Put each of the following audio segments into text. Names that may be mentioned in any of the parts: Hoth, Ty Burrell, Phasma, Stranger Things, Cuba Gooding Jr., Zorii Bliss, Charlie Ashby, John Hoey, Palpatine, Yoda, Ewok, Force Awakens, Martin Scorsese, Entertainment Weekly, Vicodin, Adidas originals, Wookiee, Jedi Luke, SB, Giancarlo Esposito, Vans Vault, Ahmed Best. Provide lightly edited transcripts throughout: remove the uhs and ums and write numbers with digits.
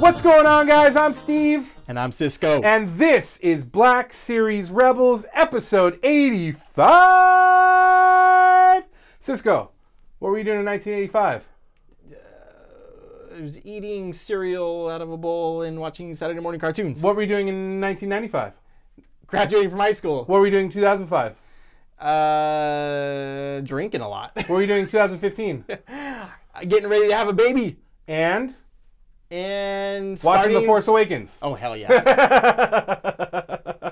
What's going on, guys? I'm Steve. And I'm Cisco. And this is Black Series Rebels, episode 85! Cisco, what were you doing in 1985? I was eating cereal out of a bowl and watching Saturday morning cartoons. What were you doing in 1995? Graduating from high school. What were you doing in 2005? Drinking a lot. What were you doing in 2015? Getting ready to have a baby. And starting... watching The Force Awakens. Oh, hell yeah.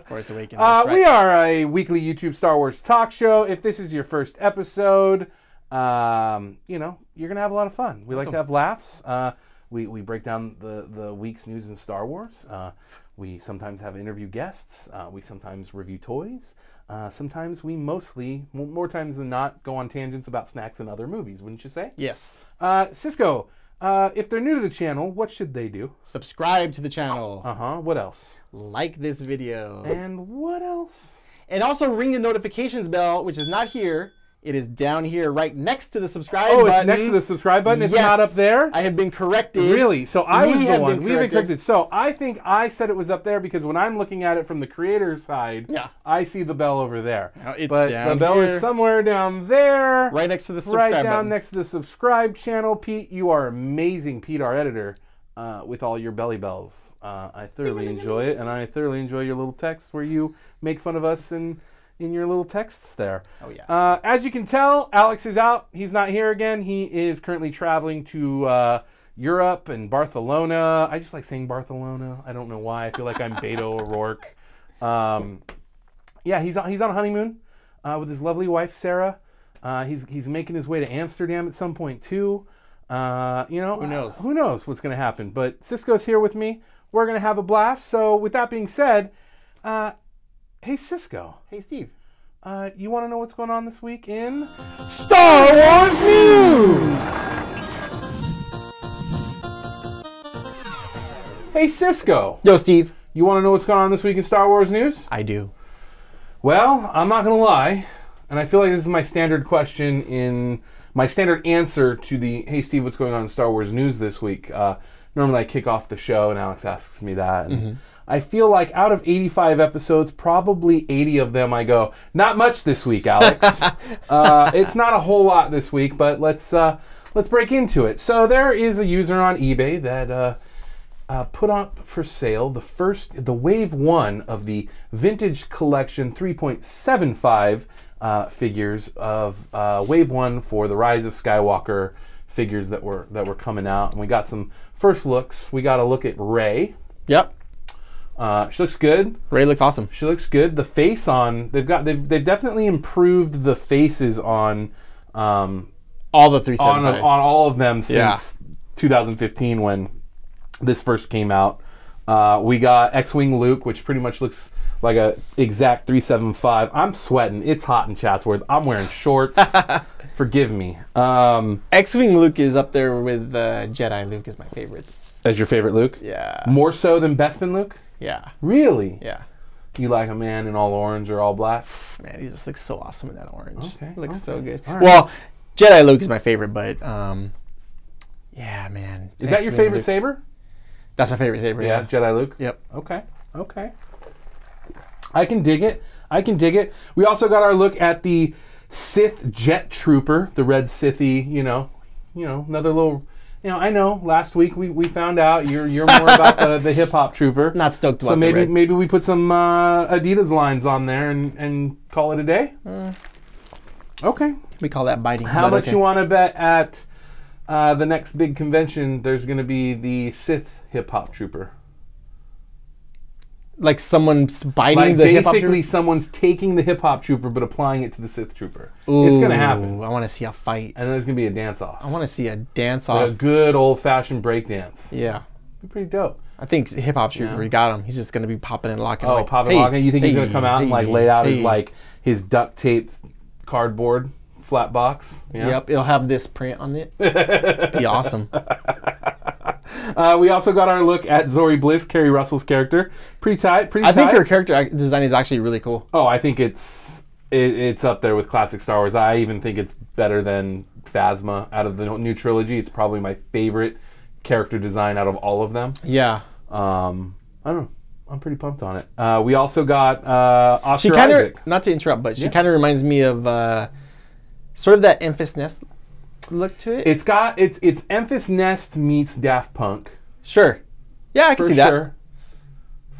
Force Awakens. Right. We are a weekly YouTube Star Wars talk show. If this is your first episode, you know, you're going to have a lot of fun. We like to have laughs. We break down the week's news in Star Wars. We sometimes have interview guests. We sometimes review toys. Sometimes we mostly, more times than not, go on tangents about snacks and other movies, wouldn't you say? Yes. Cisco, if they're new to the channel, what should they do? Subscribe to the channel. What else? Like this video. And what else? And also ring the notifications bell, which is not here. It is down here, right next to the subscribe button. Oh, it's next to the subscribe button? It's not up there? I have been corrected. Really? So I was the one. We've been corrected. So I think I said it was up there because when I'm looking at it from the creator side, I see the bell over there. No, it's down here. But the bell is somewhere down there. Right next to the subscribe button. Right down next to the subscribe channel. Pete, you are amazing. Pete, our editor, with all your belly bells. I thoroughly enjoy it, and I thoroughly enjoy your little text where you make fun of us and... in your little texts there. Oh, yeah. As you can tell, Alex is out. He's not here again. He is currently traveling to Europe and Barcelona. I just like saying Barcelona. I don't know why. I feel like I'm Beto O'Rourke. Yeah, he's on a honeymoon with his lovely wife, Sarah. He's making his way to Amsterdam at some point, too. You know, who knows what's going to happen. But Cisco's here with me. We're going to have a blast. So with that being said... hey, Cisco. Hey, Steve. You want to know what's going on this week in Star Wars News? Hey, Cisco. Yo, Steve. You want to know what's going on this week in Star Wars News? I do. Well, I'm not going to lie, and I feel like this is my standard question in... my standard answer to the, hey, Steve, what's going on in Star Wars News this week? Normally I kick off the show and Alex asks me that. And I feel like out of 85 episodes, probably 80 of them I go, not much this week, Alex. It's not a whole lot this week, but let's break into it. So there is a user on eBay that put up for sale the wave one of the vintage collection 3.75 figures of wave one for the Rise of Skywalker figures that were coming out, and we got some first looks. We got a look at Rey. Yep. She looks good. Rey looks awesome. She looks good. The face on they've definitely improved the faces on all the 375s. On all of them since 2015 when this first came out. We got X-Wing Luke, which pretty much looks like a exact 375. I'm sweating. It's hot in Chatsworth. I'm wearing shorts. Forgive me. X-Wing Luke is up there with Jedi Luke is my favorites. As your favorite Luke? Yeah. More so than Bespin Luke? Yeah. Really? Yeah. You like a man in all orange or all black? Man, he just looks so awesome in that orange. Okay. He looks so good. Right. Well, Jedi Luke is my favorite, but yeah, man. Is that your favorite saber? That's my favorite saber. Yeah, yeah. Jedi Luke. Yep. Okay. Okay. I can dig it. I can dig it. We also got our look at the Sith Jet Trooper, the red Sithy. You know, another little. You know, I know. Last week we found out you're more about the hip hop trooper. Not stoked about. So maybe we put some Adidas lines on there and call it a day. Okay. We call that biting. How much you want to bet at the next big convention? There's going to be the Sith hip hop trooper. Like someone's biting the hip hop trooper? Basically someone's taking the hip hop trooper but applying it to the Sith trooper. Ooh, it's gonna happen. I wanna see a fight. And there's gonna be a dance off. I wanna see a dance off. With a good old fashioned break dance. Yeah. Be pretty dope. I think hip hop trooper, he got him. He's just gonna be popping and locking. Oh, like, popping and locking. You think he's gonna come out and like lay out his like his duct taped cardboard flat box? Yeah. Yep, it'll have this print on it. It'd be awesome. We also got our look at Zorii Bliss, Kerry Russell's character. Pretty tight, pretty tight. I think her character design is actually really cool. Oh, I think it's up there with classic Star Wars. I even think it's better than Phasma out of the new trilogy. It's probably my favorite character design out of all of them. Yeah. I don't know. I'm pretty pumped on it. We also got Oscar Isaac. Not to interrupt, but she kind of reminds me of sort of that Enfys Nest look to it. It's got it's Enfys Nest meets Daft Punk. Sure. Yeah, I can see that. For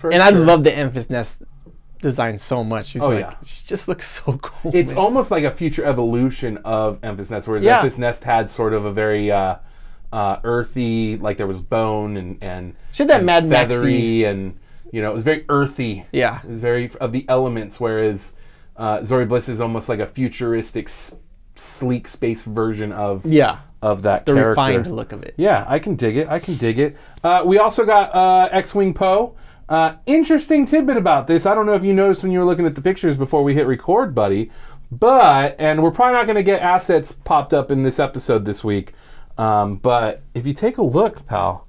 sure. And I love the Enfys Nest design so much. She's like, she just looks so cool. It's almost like a future evolution of Enfys Nest, whereas Enfys Nest had sort of a very earthy, like there was bone and she had that Mad Max-y and you know, it was very earthy. Yeah. It was very of the elements, whereas Zorii Bliss is almost like a futuristic, sleek space version of that the character. Refined look of it. Yeah, I can dig it. I can dig it. We also got X-Wing Poe. Interesting tidbit about this. I don't know if you noticed when you were looking at the pictures before we hit record, buddy, but, and we're probably not going to get assets popped up in this episode this week, but if you take a look, pal,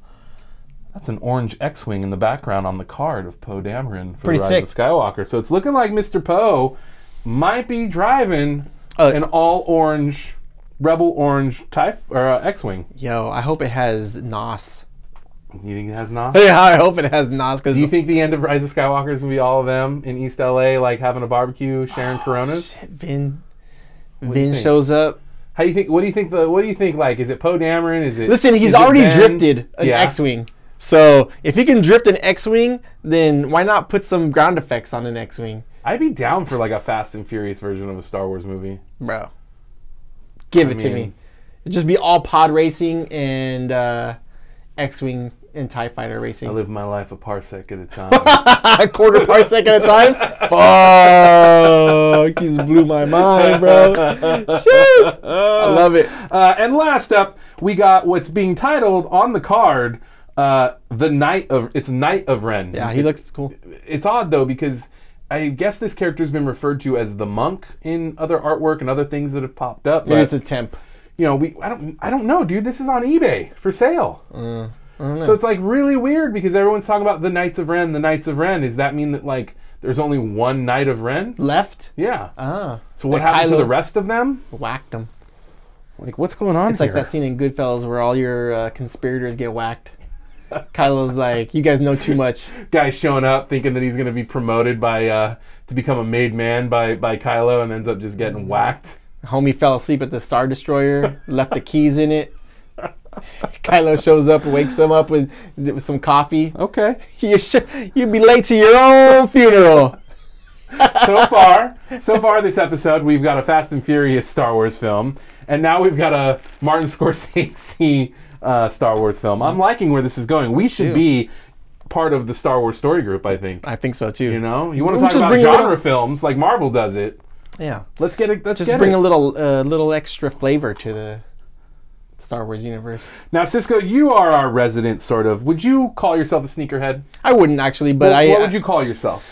that's an orange X-Wing in the background on the card of Poe Dameron for Rise of Skywalker. So it's looking like Mr. Poe might be driving an all-orange, rebel orange X-Wing. Yo, I hope it has NOS. You think it has NOS? Yeah, I hope it has NOS. Do you think the end of Rise of Skywalker is going to be all of them in East LA, like having a barbecue, sharing Coronas? Shit, Vin shows up. How do you think? What do you think? What do you think? Like, is it Poe Dameron? Is it? Listen, he's already drifted an X-Wing. So if he can drift an X-Wing, then why not put some ground effects on an X-Wing? I'd be down for like a Fast and Furious version of a Star Wars movie, bro. Give it to me. It'd just be all pod racing and X-Wing and TIE fighter racing. I live my life a parsec at a time. A quarter parsec at a time? Fuck, you just blew my mind, bro. Shoot. I love it. And last up, we got what's being titled on the card, it's Knight of Ren. Yeah, he looks cool. It's odd though, because I guess this character's been referred to as the monk in other artwork and other things that have popped up. Maybe it's a temp. You know, I don't know, dude. This is on eBay for sale. I don't know. So it's like really weird because everyone's talking about the Knights of Ren. The Knights of Ren. Does that mean that like there's only one Knight of Ren left? Yeah. So what happened to the rest of them? Whacked them. Like what's going on? It's like that scene in Goodfellas where all your conspirators get whacked. Kylo's like, you guys know too much. Guy's showing up thinking that he's going to be promoted by to become a made man by Kylo and ends up just getting whacked. Homie fell asleep at the Star Destroyer, left the keys in it. Kylo shows up and wakes him up with some coffee. Okay. You'd be late to your own funeral. So far this episode, we've got a Fast and Furious Star Wars film, and now we've got a Martin Scorsese Star Wars film. I'm liking where this is going. We should be part of the Star Wars story group, I think. I think so, too. You know? You want to talk about genre films like Marvel does it. Yeah, let's just bring a little extra flavor to the Star Wars universe. Now, Cisco, you are our resident sort of. Would you call yourself a sneakerhead? I wouldn't actually, but what would you call yourself?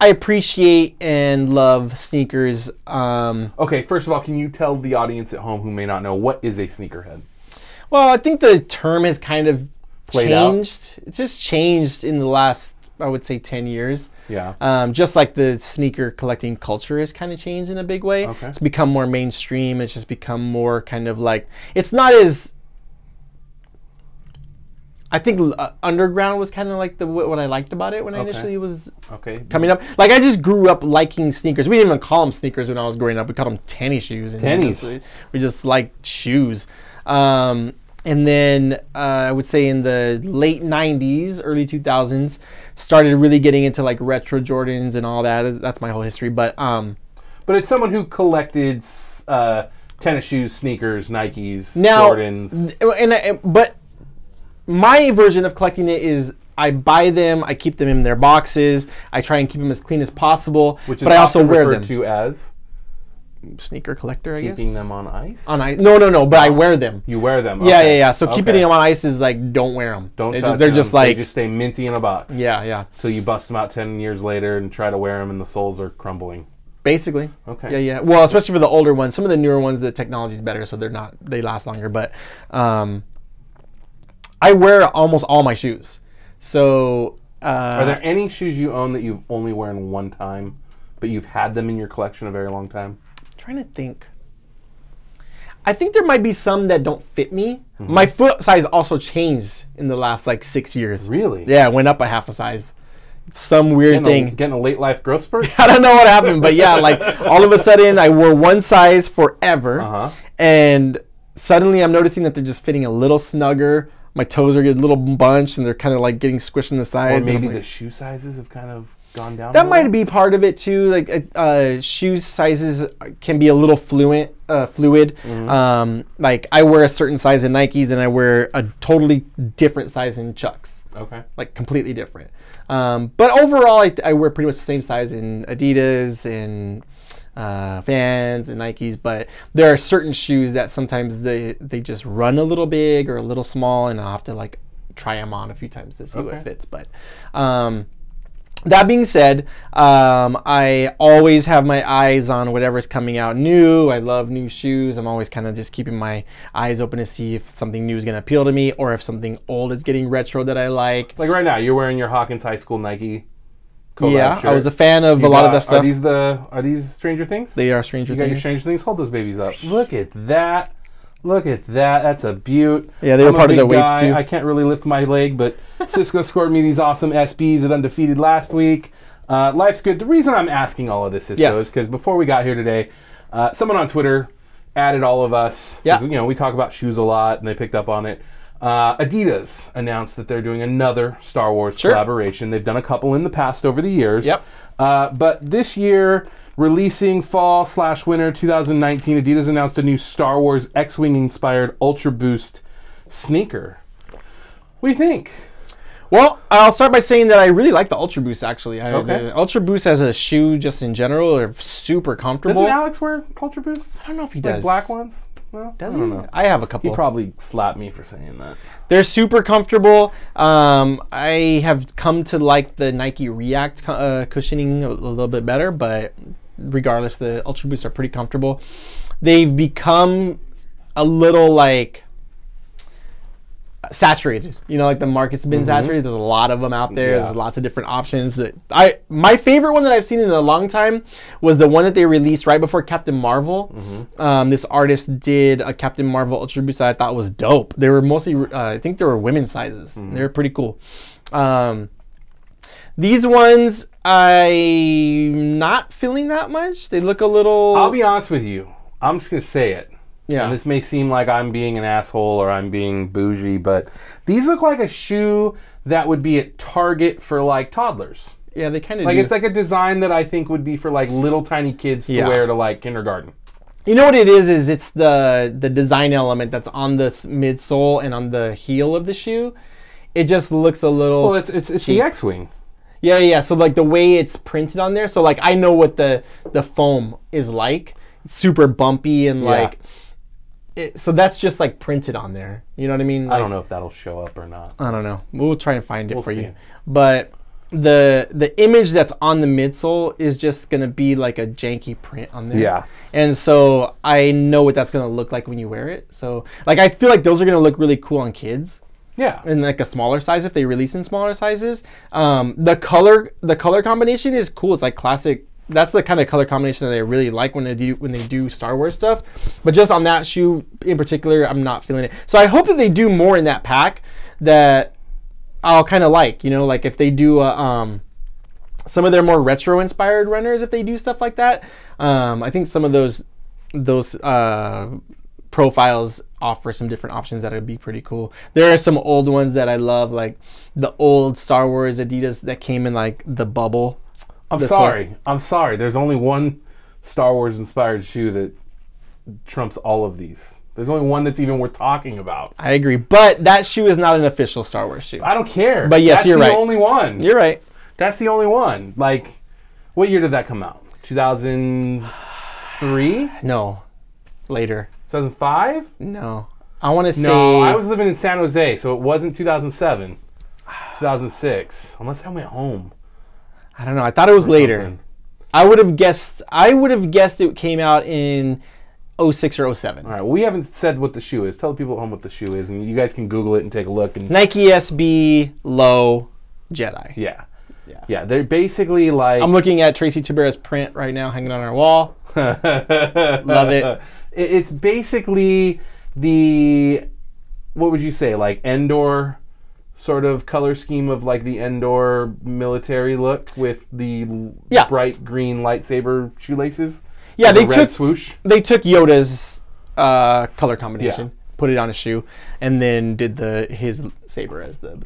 I appreciate and love sneakers. Okay, first of all, can you tell the audience at home who may not know what is a sneakerhead? Well, I think the term has kind of changed. It's just changed in the last, I would say, 10 years. Yeah. Just like the sneaker collecting culture has kind of changed in a big way. Okay. It's become more mainstream. It's just become more kind of like, it's not as, I think underground was kind of like what I liked about it when I initially was coming up. Like I just grew up liking sneakers. We didn't even call them sneakers when I was growing up. We called them tennis shoes. And we just liked shoes. And then I would say in the late 90s, early 2000s, started really getting into like retro Jordans and all that. That's my whole history. But it's someone who collected tennis shoes, sneakers, Nikes, Jordans. But my version of collecting it is I buy them, I keep them in their boxes, I try and keep them as clean as possible, but I also wear them. Which is often referred to as? Sneaker collector, I guess. Keeping them on ice? On ice? No. But I wear them. You wear them. Okay. Yeah. So keeping them on ice is like don't wear them. They're just like they just stay minty in a box. Yeah. So you bust them out 10 years later and try to wear them, and the soles are crumbling. Basically. Okay. Yeah. Well, especially for the older ones. Some of the newer ones, the technology is better, so they last longer. But I wear almost all my shoes. So are there any shoes you own that you've only worn one time, but you've had them in your collection a very long time? Trying to think. I think there might be some that don't fit me. Mm-hmm. My foot size also changed in the last like 6 years. Really? Yeah, it went up a half a size. Some weird thing. Getting a late life growth spurt? I don't know what happened, but yeah, like all of a sudden I wore one size forever. Uh-huh. And suddenly I'm noticing that they're just fitting a little snugger. My toes are getting a little bunched and they're kind of like getting squished in the sides. Or maybe like, the shoe sizes have kind of gone down. That might be part of it too. Like shoe sizes can be a little fluid. Mm-hmm. Like I wear a certain size in Nikes and I wear a totally different size in Chucks. Okay. Like completely different. But overall, I wear pretty much the same size in Adidas and Vans and Nikes, but there are certain shoes that sometimes they just run a little big or a little small, and I'll have to like try them on a few times to see what fits. But that being said, I always have my eyes on whatever's coming out new. I love new shoes. I'm always kind of just keeping my eyes open to see if something new is going to appeal to me or if something old is getting retro that I like. Like right now, you're wearing your Hawkins High School Nike collab shirt. I was a fan of a lot of that stuff. Are these Stranger Things? They are Stranger Things. You got your Stranger Things? Hold those babies up. Look at that. Look at that. That's a beaut. Yeah, they were part of the wave too. I can't really lift my leg, but Cisco scored me these awesome SBs at Undefeated last week. Life's good. The reason I'm asking all of this, Cisco, is because before we got here today, someone on Twitter added all of us. Yeah. You know, we talk about shoes a lot, and they picked up on it. Adidas announced that they're doing another Star Wars collaboration. They've done a couple in the past over the years. Yep. But this year, releasing fall/winter 2019, Adidas announced a new Star Wars X-Wing inspired Ultra Boost sneaker. What do you think? Well, I'll start by saying that I really like the Ultra Boost, actually. The Ultra Boost as a shoe, just in general, are super comfortable. Doesn't Alex wear Ultra Boosts? I don't know if he does. Like black ones? Well, doesn't he? I have a couple. He probably slapped me for saying that. They're super comfortable. I have come to like the Nike React cushioning a little bit better, but regardless, the Ultra Boosts are pretty comfortable. They've become a little like saturated, you know, like the market's been saturated. There's a lot of them out there. Yeah. There's lots of different options. My favorite one that I've seen in a long time was the one that they released right before Captain Marvel. This artist did a Captain Marvel Ultra Boost that I thought was dope. They were mostly, I think there were women's sizes. They were pretty cool. These ones, I'm not feeling that much. They look a little... I'll be honest with you. I'm just going to say it. Yeah. And this may seem like I'm being an asshole or I'm being bougie, but these look like a shoe that would be at Target for like toddlers. Yeah, they kind of do. It's like a design that I think would be for like little tiny kids to wear to like kindergarten. You know what it is it's the design element that's on the midsole and on the heel of the shoe. It just looks a little... Well, it's the X-Wing. Yeah, yeah. So like the way it's printed on there. So like I know what the foam is like. It's super bumpy and like... So that's just like printed on there. You know what I mean? Like, I don't know if that'll show up or not. I don't know. We'll try and find it for you. But the image that's on the midsole is just going to be like a janky print on there. Yeah. And so I know what that's going to look like when you wear it. So like I feel like those are going to look really cool on kids. Yeah. And like a smaller size if they release in smaller sizes. The color combination is cool. It's like classic. That's the kind of color combination that I really like when they do Star Wars stuff. But just on that shoe in particular, I'm not feeling it. So I hope that they do more in that pack that I'll kind of like, you know, like if they do some of their more retro inspired runners, if they do stuff like that. I think some of those profiles offer some different options that would be pretty cool. There are some old ones that I love, like the old Star Wars Adidas that came in like the bubble. I'm sorry. There's only one Star Wars inspired shoe that trumps all of these. There's only one that's even worth talking about. I agree. But that shoe is not an official Star Wars shoe. I don't care. But yes, you're right. That's the only one. You're right. That's the only one. Like, what year did that come out? 2003? No. Later. 2005? No. I want to say... No, I was living in San Jose, so it wasn't 2007. 2006. Unless I went home. I don't know. I thought it was later. Something. I would have guessed it came out in 06 or 07. All right. Well, we haven't said what the shoe is. Tell the people at home what the shoe is, and you guys can Google it and take a look. And Nike SB Low Jedi. Yeah. Yeah. Yeah. They're basically like... I'm looking at Tracy Tibera's print right now hanging on our wall. Love it. It's basically the, what would you say, like Endor sort of color scheme of like the Endor military look with the bright green lightsaber shoelaces. Yeah, they took swoosh. They took Yoda's color combination, put it on a shoe, and then did his saber as the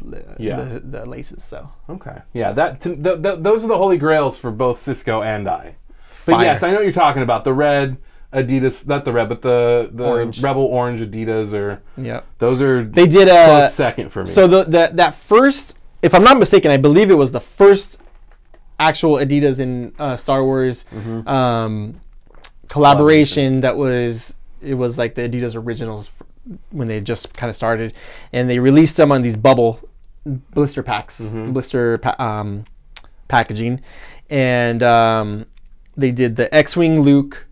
laces. So okay, yeah, those are the holy grails for both Cisco and I. But yes, I know what you're talking about. The red Adidas, not the red, but the orange. Rebel orange Adidas, or those are they did a second for me. So that first, if I'm not mistaken, I believe it was the first actual Adidas in Star Wars collaboration that was, it was like the Adidas originals when they just kind of started, and they released them on these bubble blister packs, packaging, and they did the X-Wing Luke.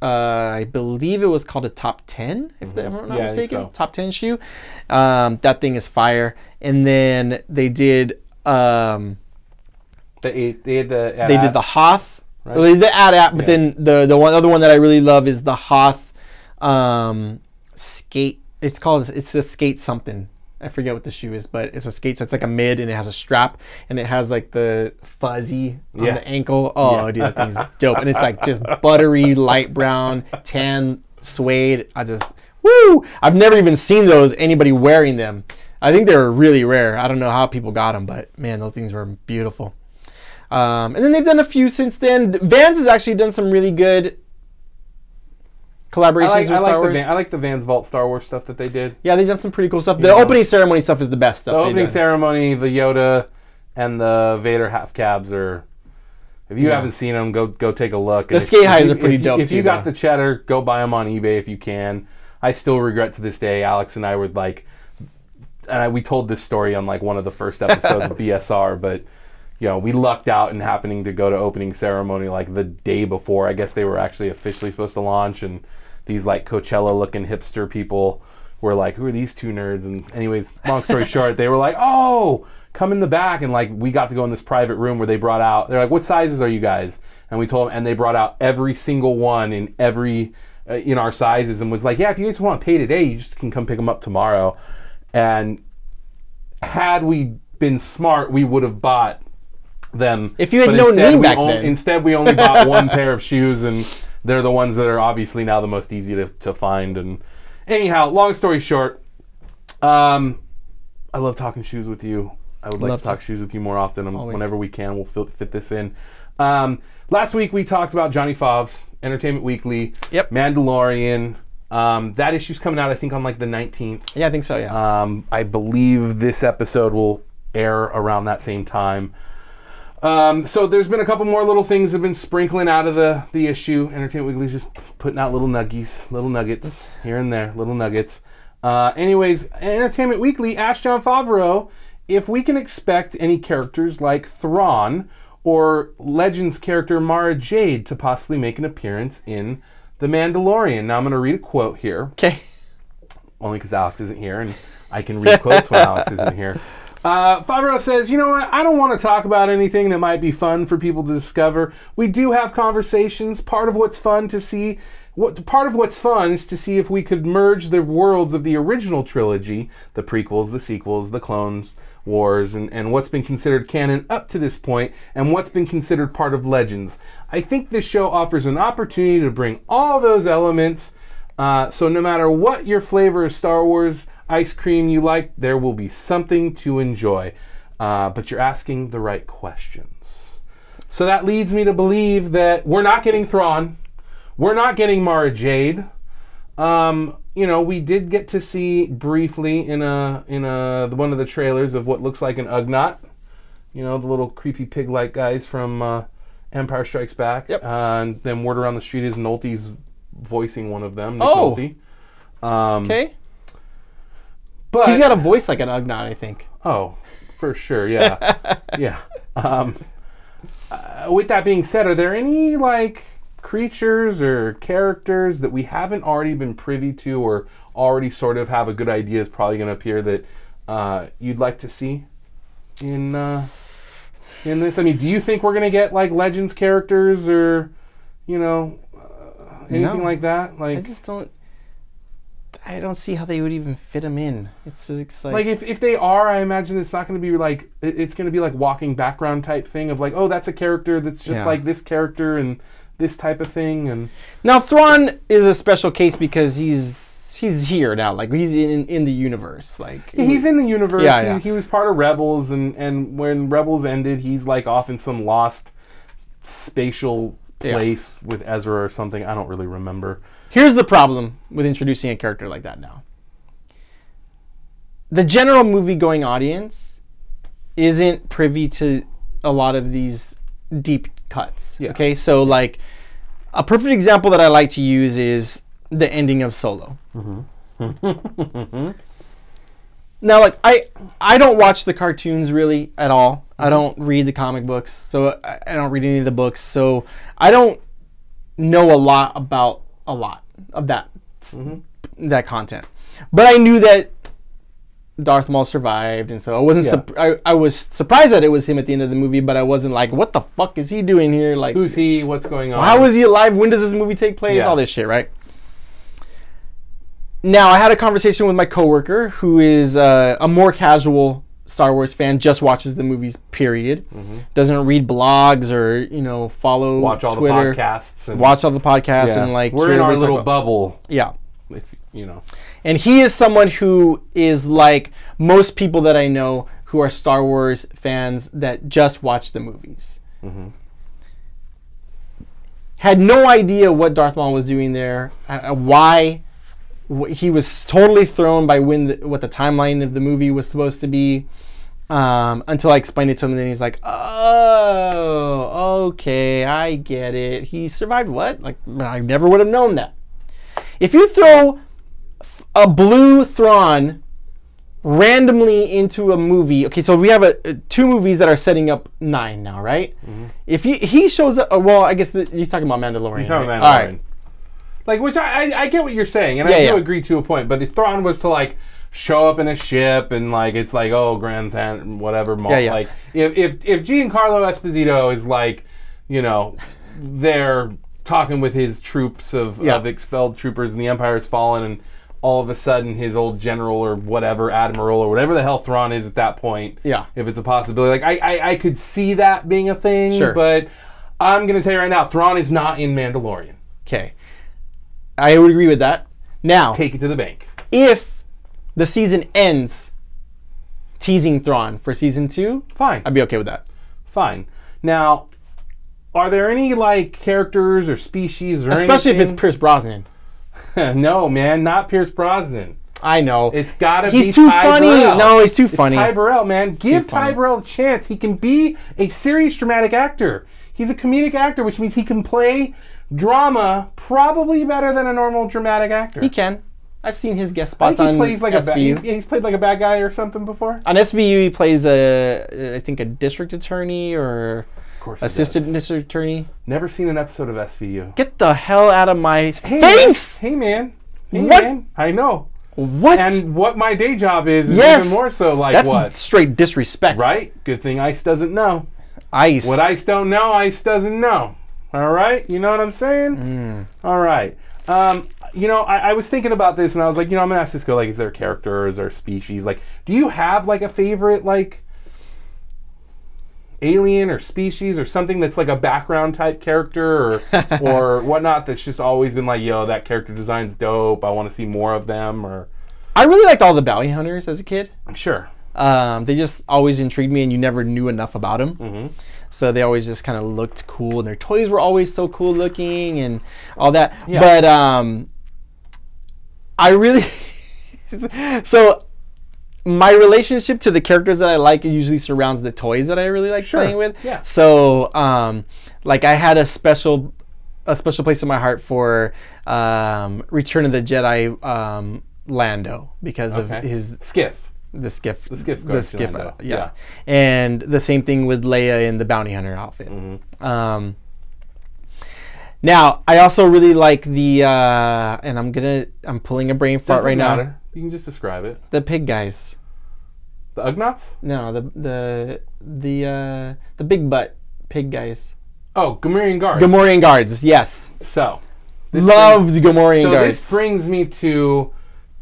I believe it was called a top 10, if I'm not mistaken, so. Top 10 shoe. That thing is fire. And then they did they did the Hoth, right? Well, they did the Ad-App, but then the other one that I really love is the Hoth skate. It's called, it's a skate something. I forget what the shoe is, but it's a skate. So it's like a mid, and it has a strap, and it has like the fuzzy on the ankle. Oh, dude, that thing's dope. And it's like just buttery, light brown, tan, suede. I just, woo! I've never even seen those, anybody wearing them. I think they were really rare. I don't know how people got them, but man, those things were beautiful. And then they've done a few since then. Vans has actually done some really good collaborations with Star Wars. I like the Vans Vault Star Wars stuff that they did. Yeah, they've done some pretty cool stuff. The opening ceremony stuff is the best stuff. The opening ceremony, the Yoda and the Vader half cabs are, if you haven't seen them, go take a look. The skate highs are pretty dope too. If you got the cheddar, go buy them on eBay if you can. I still regret to this day, Alex and I were like, we told this story on like one of the first episodes of BSR, but you know, we lucked out in happening to go to opening ceremony like the day before. I guess they were actually officially supposed to launch, and these like Coachella-looking hipster people were like, "Who are these two nerds?" And anyways, long story short, they were like, "Oh, come in the back," and like we got to go in this private room where they brought out. They're like, "What sizes are you guys?" And we told them, and they brought out every single one in every in our sizes, and was like, "Yeah, if you guys want to pay today, you just can come pick them up tomorrow." And had we been smart, we would have bought them. If you had known me back then. Instead, we only bought one pair of shoes, and they're the ones that are obviously now the most easy to find. And anyhow, long story short, I love talking shoes with you. I would like to talk shoes with you more often. Whenever we can, we'll fit this in. Last week, we talked about Johnny Favreau's Entertainment Weekly, Mandalorian. That issue's coming out, I think, on like the 19th. Yeah, I think so, yeah. I believe this episode will air around that same time. So there's been a couple more little things that have been sprinkling out of the issue. Entertainment Weekly's just putting out little nuggets here and there, little nuggets. Anyways, Entertainment Weekly asked John Favreau if we can expect any characters like Thrawn or Legends character Mara Jade to possibly make an appearance in The Mandalorian. Now I'm going to read a quote here. Okay. Only because Alex isn't here, and I can read quotes when Alex isn't here. Favreau says, "You know what, I don't want to talk about anything that might be fun for people to discover. We do have conversations. Part of what's fun is to see if we could merge the worlds of the original trilogy, the prequels, the sequels, the Clones Wars, and what's been considered canon up to this point, and what's been considered part of Legends. I think this show offers an opportunity to bring all those elements, so no matter what your flavor of Star Wars ice cream you like, there will be something to enjoy, but you're asking the right questions." So that leads me to believe that we're not getting Thrawn, we're not getting Mara Jade. You know, we did get to see briefly in one of the trailers of what looks like an Ugnaught, you know, the little creepy pig-like guys from Empire Strikes Back. Yep. And then word around the street is Nolte's voicing one of them. Nick Nolte. Okay. But he's got a voice like an Ugnaught, I think. Oh, for sure, yeah. Yeah. With that being said, are there any, like, creatures or characters that we haven't already been privy to or already sort of have a good idea is probably going to appear that you'd like to see in this? I mean, do you think we're going to get, like, Legends characters or, you know, anything like that? Like, I just don't. I don't see how they would even fit him in. It's just like if they are, I imagine it's not going to be like it's going to be like walking background type thing of like, oh, that's a character that's just like this character and this type of thing. And now Thrawn is a special case because he's here now, like he's in the universe. Like he's in the universe. Yeah, yeah. He was part of Rebels, and when Rebels ended, he's like off in some lost spatial place with Ezra or something. I don't really remember. Here's the problem with introducing a character like that now. The general movie-going audience isn't privy to a lot of these deep cuts. Yeah. Okay, so like a perfect example that I like to use is the ending of Solo. Mm-hmm. Now, like I don't watch the cartoons really at all. Mm-hmm. I don't read the comic books, so I don't read any of the books, so I don't know a lot of that that content. But I knew that Darth Maul survived, and so I wasn't I was surprised that it was him at the end of the movie, but I wasn't like, what the fuck is he doing here? Like, who's he? What's going on? How is he alive? When does this movie take place? All this shit, right? Now, I had a conversation with my coworker who is a more casual Star Wars fan, just watches the movies, period. Mm-hmm. Doesn't read blogs or, you know, follow Twitter. Watch all the podcasts. Yeah. And like, we're in our little bubble. Yeah. If, you know. And he is someone who is like most people that I know who are Star Wars fans that just watch the movies. Mm-hmm. Had no idea what Darth Maul was doing there, why. He was totally thrown by what the timeline of the movie was supposed to be, until I explained it to him, and then he's like, oh, okay, I get it. He survived what? Like, I never would have known that. If you throw a blue Thrawn randomly into a movie, okay, so we have two movies that are setting up 9 now, right? Mm-hmm. If he shows up, well, I guess he's talking about Mandalorian. He's talking about Mandalorian. All right. Like, which I get what you're saying, and I do agree to a point, but if Thrawn was to, like, show up in a ship and, like, it's like, oh, Grand Theft, whatever, like, if Giancarlo Esposito is, like, you know, there talking with his troops of expelled troopers and the Empire's fallen, and all of a sudden his old general or whatever, admiral or whatever the hell Thrawn is at that point, if it's a possibility, like, I could see that being a thing, but I'm going to tell you right now, Thrawn is not in Mandalorian. Okay. I would agree with that. Now, take it to the bank. If the season ends teasing Thrawn for season 2, fine. I'd be okay with that. Fine. Now, are there any like characters or species or especially anything? If it's Pierce Brosnan? No, man, not Pierce Brosnan. I know. It's gotta be Ty Burrell. No, he's too funny. It's Ty Burrell, man. Give Ty Burrell a chance. He can be a serious dramatic actor. He's a comedic actor, which means he can play drama probably better than a normal dramatic actor. He can. I've seen his guest spots on SVU. He's played like a bad guy or something before. On SVU, he plays I think a district attorney or assistant district attorney. Never seen an episode of SVU. Get the hell out of my face! Hey man. Hey what? Man. I know. What? And what my day job is even more so like that's what? Straight disrespect. Right? Good thing Ice doesn't know. Ice. What Ice don't know, Ice doesn't know. All right, you know what I'm saying? Mm. All right. You know, I was thinking about this, and I was like, you know, I'm going to ask Cisco, like, is there characters or species? Like, do you have, like, a favorite, like, alien or species or something that's, like, a background-type character or, or whatnot that's just always been like, yo, that character design's dope. I want to see more of them. Or I really liked all the bounty hunters as a kid. Sure. They just always intrigued me, and you never knew enough about them. Mm-hmm. So they always just kind of looked cool, and their toys were always so cool looking and all that. Yeah. But I really, so my relationship to the characters that I like usually surrounds the toys that I really like playing with. Yeah. So like I had a special place in my heart for Return of the Jedi Lando because of his Skiff. The skiff. Yeah, and the same thing with Leia in the bounty hunter outfit. Mm-hmm. Now, I also really like the, and I'm pulling a brain fart right now. You can just describe it. The pig guys. The Ugnaughts? No, the big butt pig guys. Oh, Gamorrean guards. Gamorrean guards. Yes. So. Loved Gamorrean so guards. So this brings me to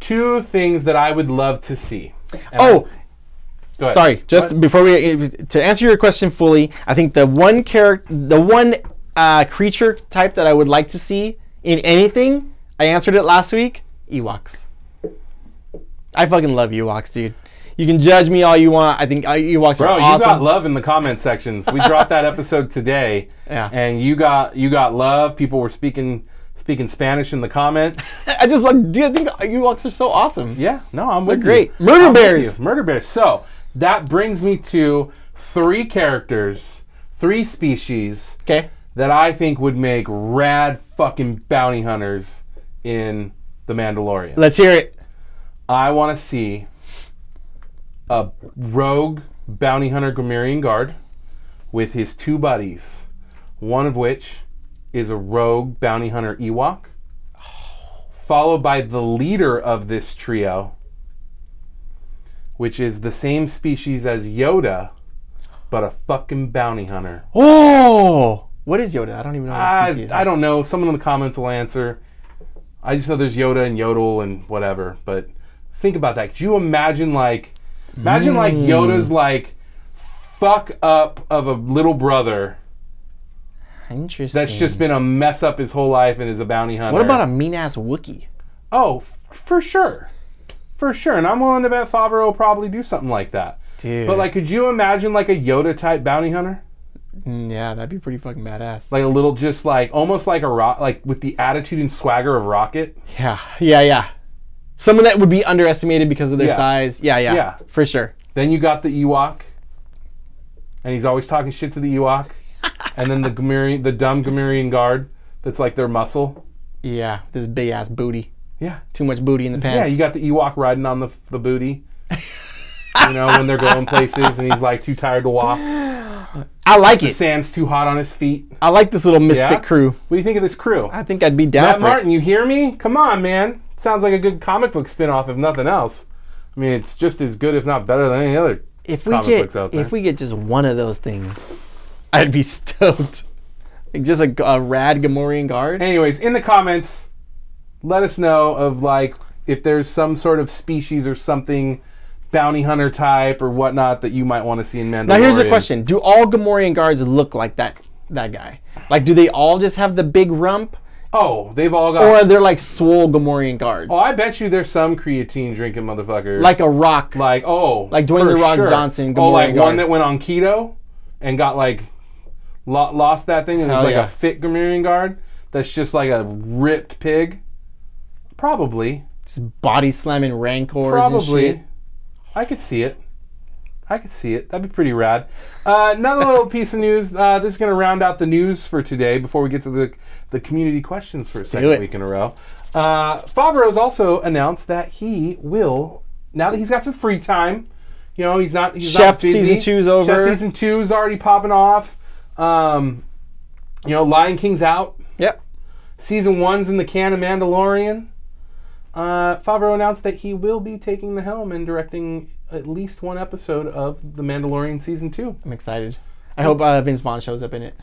two things that I would love to see. Oh, sorry. Just before we to answer your question fully, I think the one character, the one creature type that I would like to see in anything, I answered it last week. Ewoks. I fucking love Ewoks, dude. You can judge me all you want. I think Ewoks are awesome. Bro, you got love in the comment sections. We dropped that episode today, yeah. And you got love. People were speaking Spanish in the comments. I just like, dude, I think Ewoks are so awesome. Yeah, no, I'm with you. They're great. Murder bears. Murder bears. So that brings me to three characters, three species, okay, that I think would make rad fucking bounty hunters in The Mandalorian. Let's hear it. I want to see a rogue bounty hunter Gamorrean guard with his two buddies, one of which is a rogue bounty hunter Ewok, followed by the leader of this trio, which is the same species as Yoda, but a fucking bounty hunter. Oh! What is Yoda? I don't even know what the species is. I don't know. Someone in the comments will answer. I just know there's Yoda and Yodel and whatever, but think about that. Could you imagine like... Imagine like Yoda's like fuck up of a little brother. Interesting. That's just been a mess up his whole life and is a bounty hunter. What about a mean ass Wookiee? Oh, for sure, for sure. And I'm willing to bet Favreau will probably do something like that. Dude. But like, could you imagine like a Yoda type bounty hunter? Yeah, that'd be pretty fucking badass. Like a little, just like almost like a rock, like with the attitude and swagger of Rocket. Yeah, yeah, yeah. Someone that would be underestimated because of their size. Yeah, yeah, yeah, for sure. Then you got the Ewok, and he's always talking shit to the Ewok. And then the Gamorrean, the dumb Gamorrean guard that's like their muscle. Yeah, this big ass booty. Yeah. Too much booty in the pants. Yeah, you got the Ewok riding on the booty. You know, when they're going places and he's like too tired to walk. I like it. The sand's too hot on his feet. I like this little misfit crew. What do you think of this crew? I think I'd be down for it. Matt Martin, you hear me? Come on, man. Sounds like a good comic book spin-off, if nothing else. I mean, it's just as good, if not better, than any other comic books out there. If we get just one of those things, I'd be stoked. Like just a rad Gamorrean guard. Anyways, in the comments, let us know of like if there's some sort of species or something, bounty hunter type or whatnot that you might want to see in Mandalorian. Now here's a question: do all Gamorrean guards look like that guy? Like, do they all just have the big rump? Oh, they've all got... Or they're like swole Gamorrean guards. Oh, I bet you there's some creatine drinking motherfucker. Like a rock. Like, oh. Like Dwayne The Rock Johnson Gamorrean guard. One that went on keto and got like, lost that thing and was like a fit Gamorrean guard that's just like a ripped pig. Probably. Just body slamming rancors and shit. I could see it. I could see it. That'd be pretty rad. Another little piece of news. This is going to round out the news for today before we get to the community questions for a second week in a row. Favreau's also announced that he will, now that he's got some free time, you know, he's not busy. Chef Season 2 is over. Chef Season 2 is already popping off. You know, Lion King's out. Yep. Season 1's in the can of Mandalorian. Favreau announced that he will be taking the helm and directing at least one episode of The Mandalorian Season 2. I'm excited. I hope Vince Vaughn shows up in it.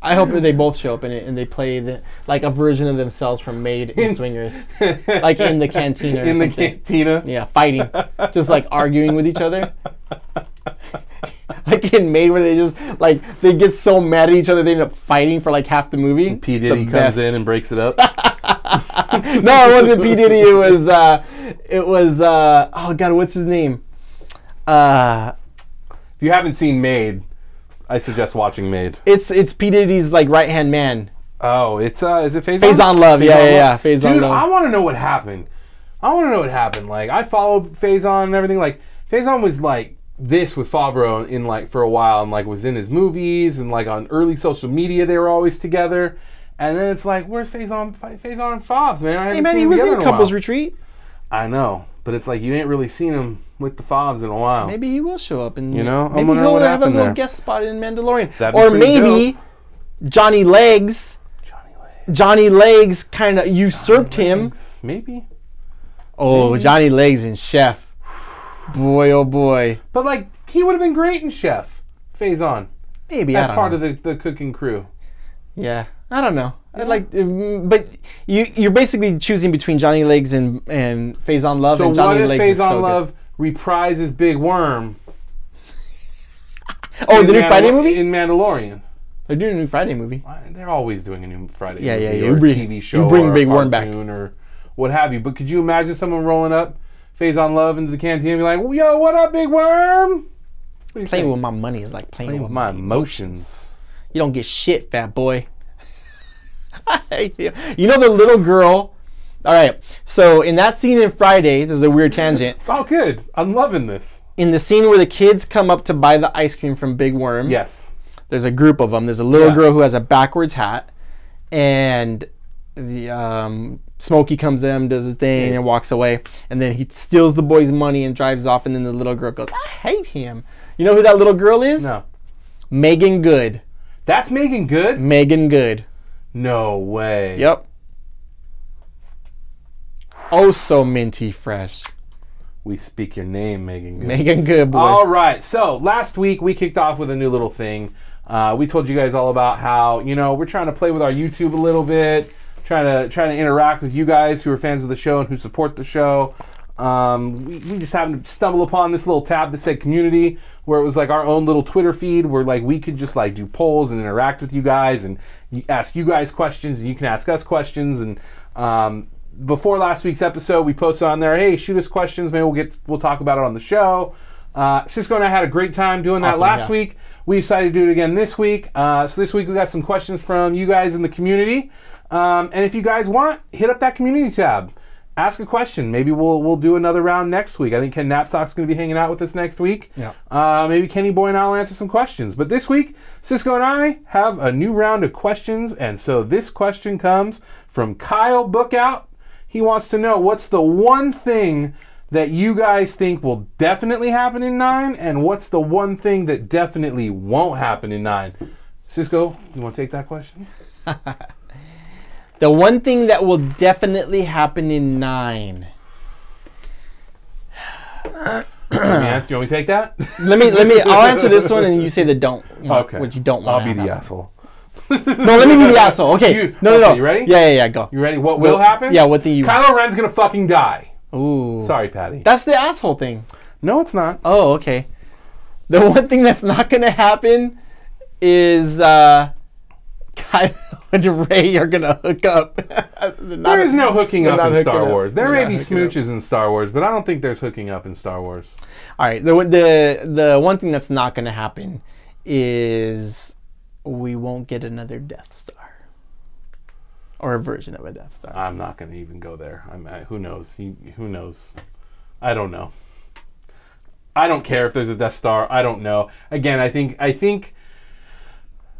I hope they both show up in it and they play like a version of themselves from Maid and Swingers. Like in the cantina or something. In the cantina? Yeah, fighting. Just like arguing with each other. Like in Maid where they just like, they get so mad at each other they end up fighting for like half the movie. And P. Diddy comes in and breaks it up. No, it wasn't P. Diddy. It was, oh God, what's his name? If you haven't seen Maid, I suggest watching Maid. It's P. Diddy's like right-hand man. Oh, it's, is it Faison? Faison Love, yeah. Faison Love. Dude, I want to know what happened. I want to know what happened. Like, I followed Faison and everything. Like, Faison was like this with Favreau in like for a while and like was in his movies and like on early social media they were always together. And then it's like, where's Faison and Favs, man? I haven't seen him he was in Couples Retreat. I know, but it's like you ain't really seen him with the Favs in a while. Maybe he will show up, and you know, maybe he'll have a little guest spot in Mandalorian, or maybe Johnny Legs kind of usurped him. Maybe. Oh, Johnny Legs and Chef, boy, oh boy. But like, he would have been great in Chef Faison. Maybe as part of the cooking crew. Yeah, I don't know. Yeah. I'd like, but you're basically choosing between Johnny Legs and Faison Love. So and Johnny what if Legs Faison so Love good. Reprises Big Worm? Oh, the new Friday movie in Mandalorian. They're doing a new Friday movie. They're always doing a new Friday movie. Yeah, yeah. Or TV show. You bring Big Worm back. Or what have you. But could you imagine someone rolling up Faison Love into the canteen and be like, yo, what up, Big Worm? Playing with my money is like playing with my emotions. You don't get shit, fat boy. You know the little girl. All right. So in that scene in Friday, this is a weird tangent. It's all good. I'm loving this. In the scene where the kids come up to buy the ice cream from Big Worm. Yes. There's a group of them. There's a little girl who has a backwards hat, and the Smokey comes in, does his thing, and walks away. And then he steals the boy's money and drives off. And then the little girl goes, "I hate him." You know who that little girl is? No. Megan Good. That's Megan Good? Megan Good. No way. Yep. Oh, so minty fresh. We speak your name, Megan Good. Megan Good, boy. All right. So last week we kicked off with a new little thing. We told you guys all about how, you know, we're trying to play with our YouTube a little bit, trying to interact with you guys who are fans of the show and who support the show. We just happened to stumble upon this little tab that said community, where it was like our own little Twitter feed where like we could just like do polls and interact with you guys and ask you guys questions and you can ask us questions. And before last week's episode, we posted on there, hey, shoot us questions, maybe we'll talk about it on the show. Cisco and I had a great time doing that last week. We decided to do it again this week. So this week we got some questions from you guys in the community. And if you guys want, hit up that community tab. Ask a question. Maybe we'll do another round next week. I think Ken Knapsack's going to be hanging out with us next week. Yeah. Maybe Kenny Boy and I'll answer some questions. But this week, Cisco and I have a new round of questions. And so this question comes from Kyle Bookout. He wants to know, what's the one thing that you guys think will definitely happen in 9, and what's the one thing that definitely won't happen in 9? Cisco, you want to take that question? The one thing that will definitely happen in 9. You want me to take that? I'll answer this one, and you say the don't. Okay. What you don't want. I'll be the asshole. No, let me be the asshole. Okay. No. You ready? Yeah, go. You ready? What will happen? Yeah, what do you... Kylo Ren's going to fucking die. Ooh. Sorry, Patty. That's the asshole thing. No, it's not. Oh, okay. The one thing that's not going to happen is Kylo and Rey are going to hook up. There is no hooking up in Star Wars. There may be smooches in Star Wars, but I don't think there's hooking up in Star Wars. All right. The one thing that's not going to happen is we won't get another Death Star. Or a version of a Death Star. I'm not going to even go there. Who knows? Who knows? I don't know. I don't care if there's a Death Star. I don't know. Again, I think.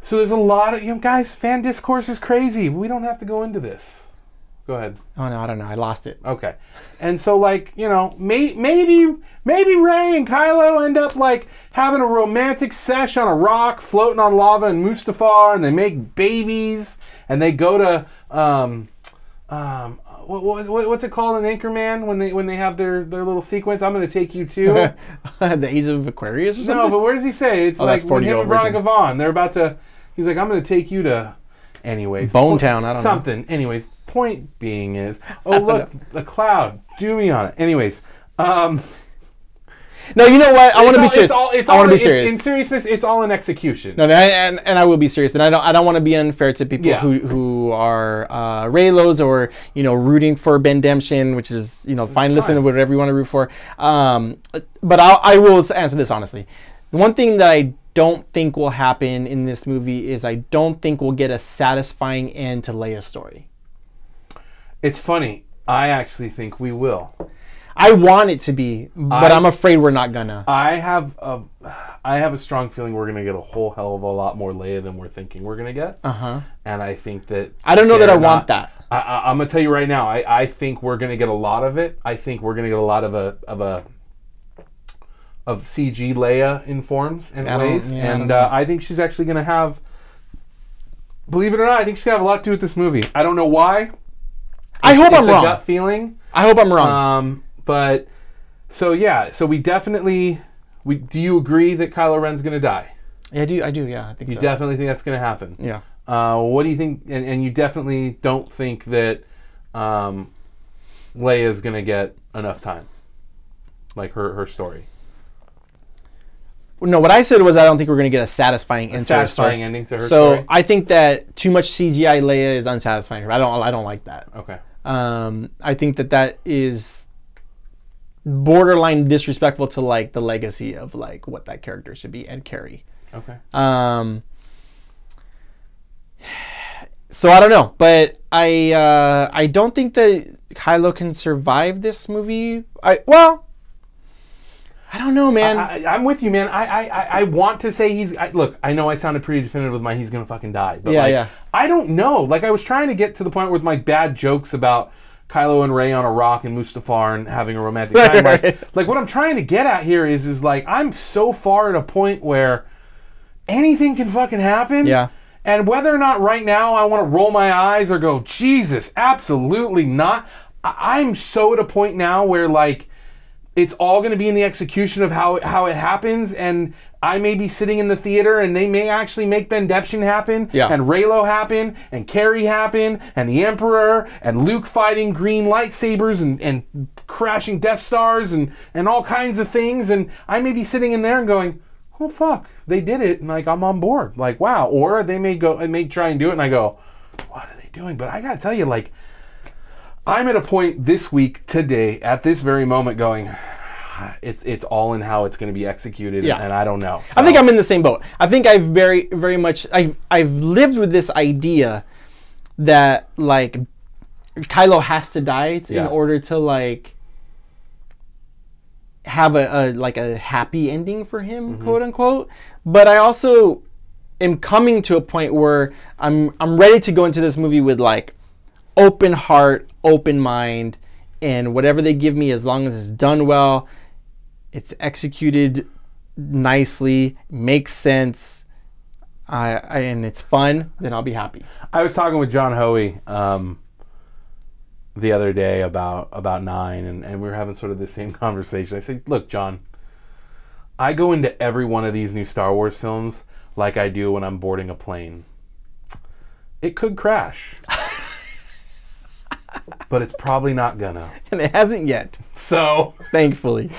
So there's a lot of guys. Fan discourse is crazy. We don't have to go into this. Go ahead. Oh no, I don't know. I lost it. Okay. And so maybe Rey and Kylo end up like having a romantic sesh on a rock, floating on lava in Mustafar, and they make babies. And they go to what's it called in Anchorman when they have their little sequence? I'm going to take you to the Age of Aquarius or something. No, but where does he say? It's like when him and Veronica Vaughn. They're about to. He's like, I'm going to take you to. Anyways, Bone Town. I don't know. Anyways, point being is, oh look, the cloud. Do me on it. Anyways, no, you know what? I want to be serious. I want to be serious. In seriousness, it's all in execution. No, and I will be serious. And I don't want to be unfair to people who are Raylos or rooting for Bendemption, which is fine. Listen to whatever you want to root for. But I will answer this honestly. The one thing that I don't think will happen in this movie is I don't think we'll get a satisfying end to Leia's story. It's funny. I actually think we will. I want it to be, but I'm afraid we're not gonna. I have a strong feeling we're gonna get a whole hell of a lot more Leia than we're thinking we're gonna get. And I think that I don't know that I want that. I'm gonna tell you right now. I think we're gonna get a lot of it. I think we're gonna get a lot of CG Leia in forms and ways. Yeah, and I think she's actually gonna have. Believe it or not, I think she's gonna have a lot to do with this movie. I don't know why. I hope I'm wrong. Gut feeling. I hope I'm wrong. But, so we definitely, do you agree that Kylo Ren's going to die? Yeah, I do, yeah, I think so. You definitely think that's going to happen? Yeah. What do you think? And you definitely don't think that Leia is going to get enough time, like her story. No, what I said was I don't think we're going to get a satisfying ending to her story. So I think that too much CGI Leia is unsatisfying. I don't like that. Okay. I think that is borderline disrespectful to like the legacy of like what that character should be and carry. Okay. So I don't know, but I don't think that Kylo can survive this movie. I don't know, man. I'm with you, man. I want to say he's... look, I know I sounded pretty definitive with my he's going to fucking die. But I don't know. Like, I was trying to get to the point with my bad jokes about Kylo and Rey on a rock and Mustafar having a romantic time. Like, what I'm trying to get at here is like, I'm so far at a point where anything can fucking happen. Yeah. And whether or not right now I want to roll my eyes or go, Jesus, absolutely not. I'm so at a point now where, like, it's all going to be in the execution of how it happens, and I may be sitting in the theater, and they may actually make Bendeption happen, and Reylo happen, and Carrie happen, and the Emperor, and Luke fighting green lightsabers, and crashing Death Stars, and all kinds of things, and I may be sitting in there and going, oh, fuck, they did it, and, like, I'm on board. Like, wow. Or they may go and may try and do it, and I go, what are they doing? But I got to tell you, like, I'm at a point this week, today, at this very moment going, it's all in how it's going to be executed, and I don't know. So. I think I'm in the same boat. I think I've very, very much, I've lived with this idea that, like, Kylo has to die in order to, like, have a happy ending for him, quote unquote. But I also am coming to a point where I'm ready to go into this movie with, like, open heart, open mind, and whatever they give me, as long as it's done well, it's executed nicely, makes sense, and it's fun, then I'll be happy. I was talking with John Hoey the other day about Nine, and we were having sort of the same conversation. I said, look, John, I go into every one of these new Star Wars films like I do when I'm boarding a plane. It could crash. But it's probably not gonna. And it hasn't yet. So. Thankfully.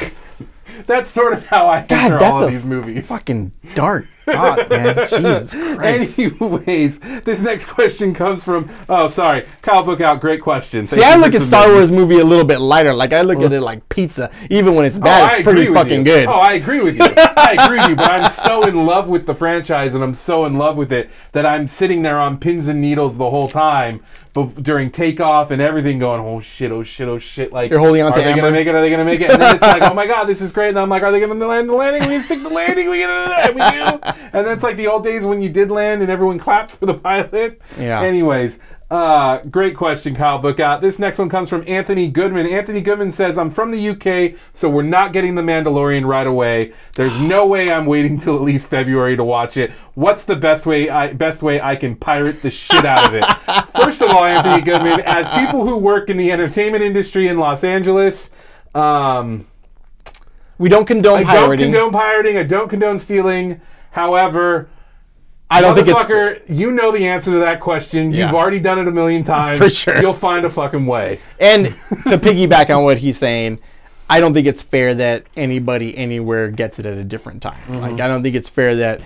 That's sort of how I enter all of these movies. Fucking dark thought, man. Jesus Christ. Anyways, this next question comes from, oh, sorry, Kyle Bookout, great question. Thank See, I look at Star Wars movie a little bit lighter. Like, I look at it like pizza. Even when it's bad, it's pretty fucking good. Oh, I agree with you. I agree with you, but I'm so in love with the franchise, and I'm so in love with it that I'm sitting there on pins and needles the whole time during takeoff and everything going, oh, shit, oh, shit, oh, shit. Like, you're holding on to Amber. Are they going to make it? Are they going to make it? And then it's like, oh, my God, this is great. And I'm like, are they going to land the landing? We stick the landing. We get it. And that's like the old days when you did land and everyone clapped for the pilot. Yeah. Anyways, great question, Kyle Bookout. This next one comes from Anthony Goodman. Anthony Goodman says, I'm from the UK, so we're not getting The Mandalorian right away. There's no way I'm waiting till at least February to watch it. What's the best way I can pirate the shit out of it? First of all, Anthony Goodman, as people who work in the entertainment industry in Los Angeles... we don't condone pirating. I don't condone pirating. I don't condone stealing. However, I don't think it's... You know the answer to that question. Yeah. You've already done it a million times. For sure. You'll find a fucking way. And to piggyback on what he's saying, I don't think it's fair that anybody anywhere gets it at a different time. Mm-hmm. Like, I don't think it's fair that...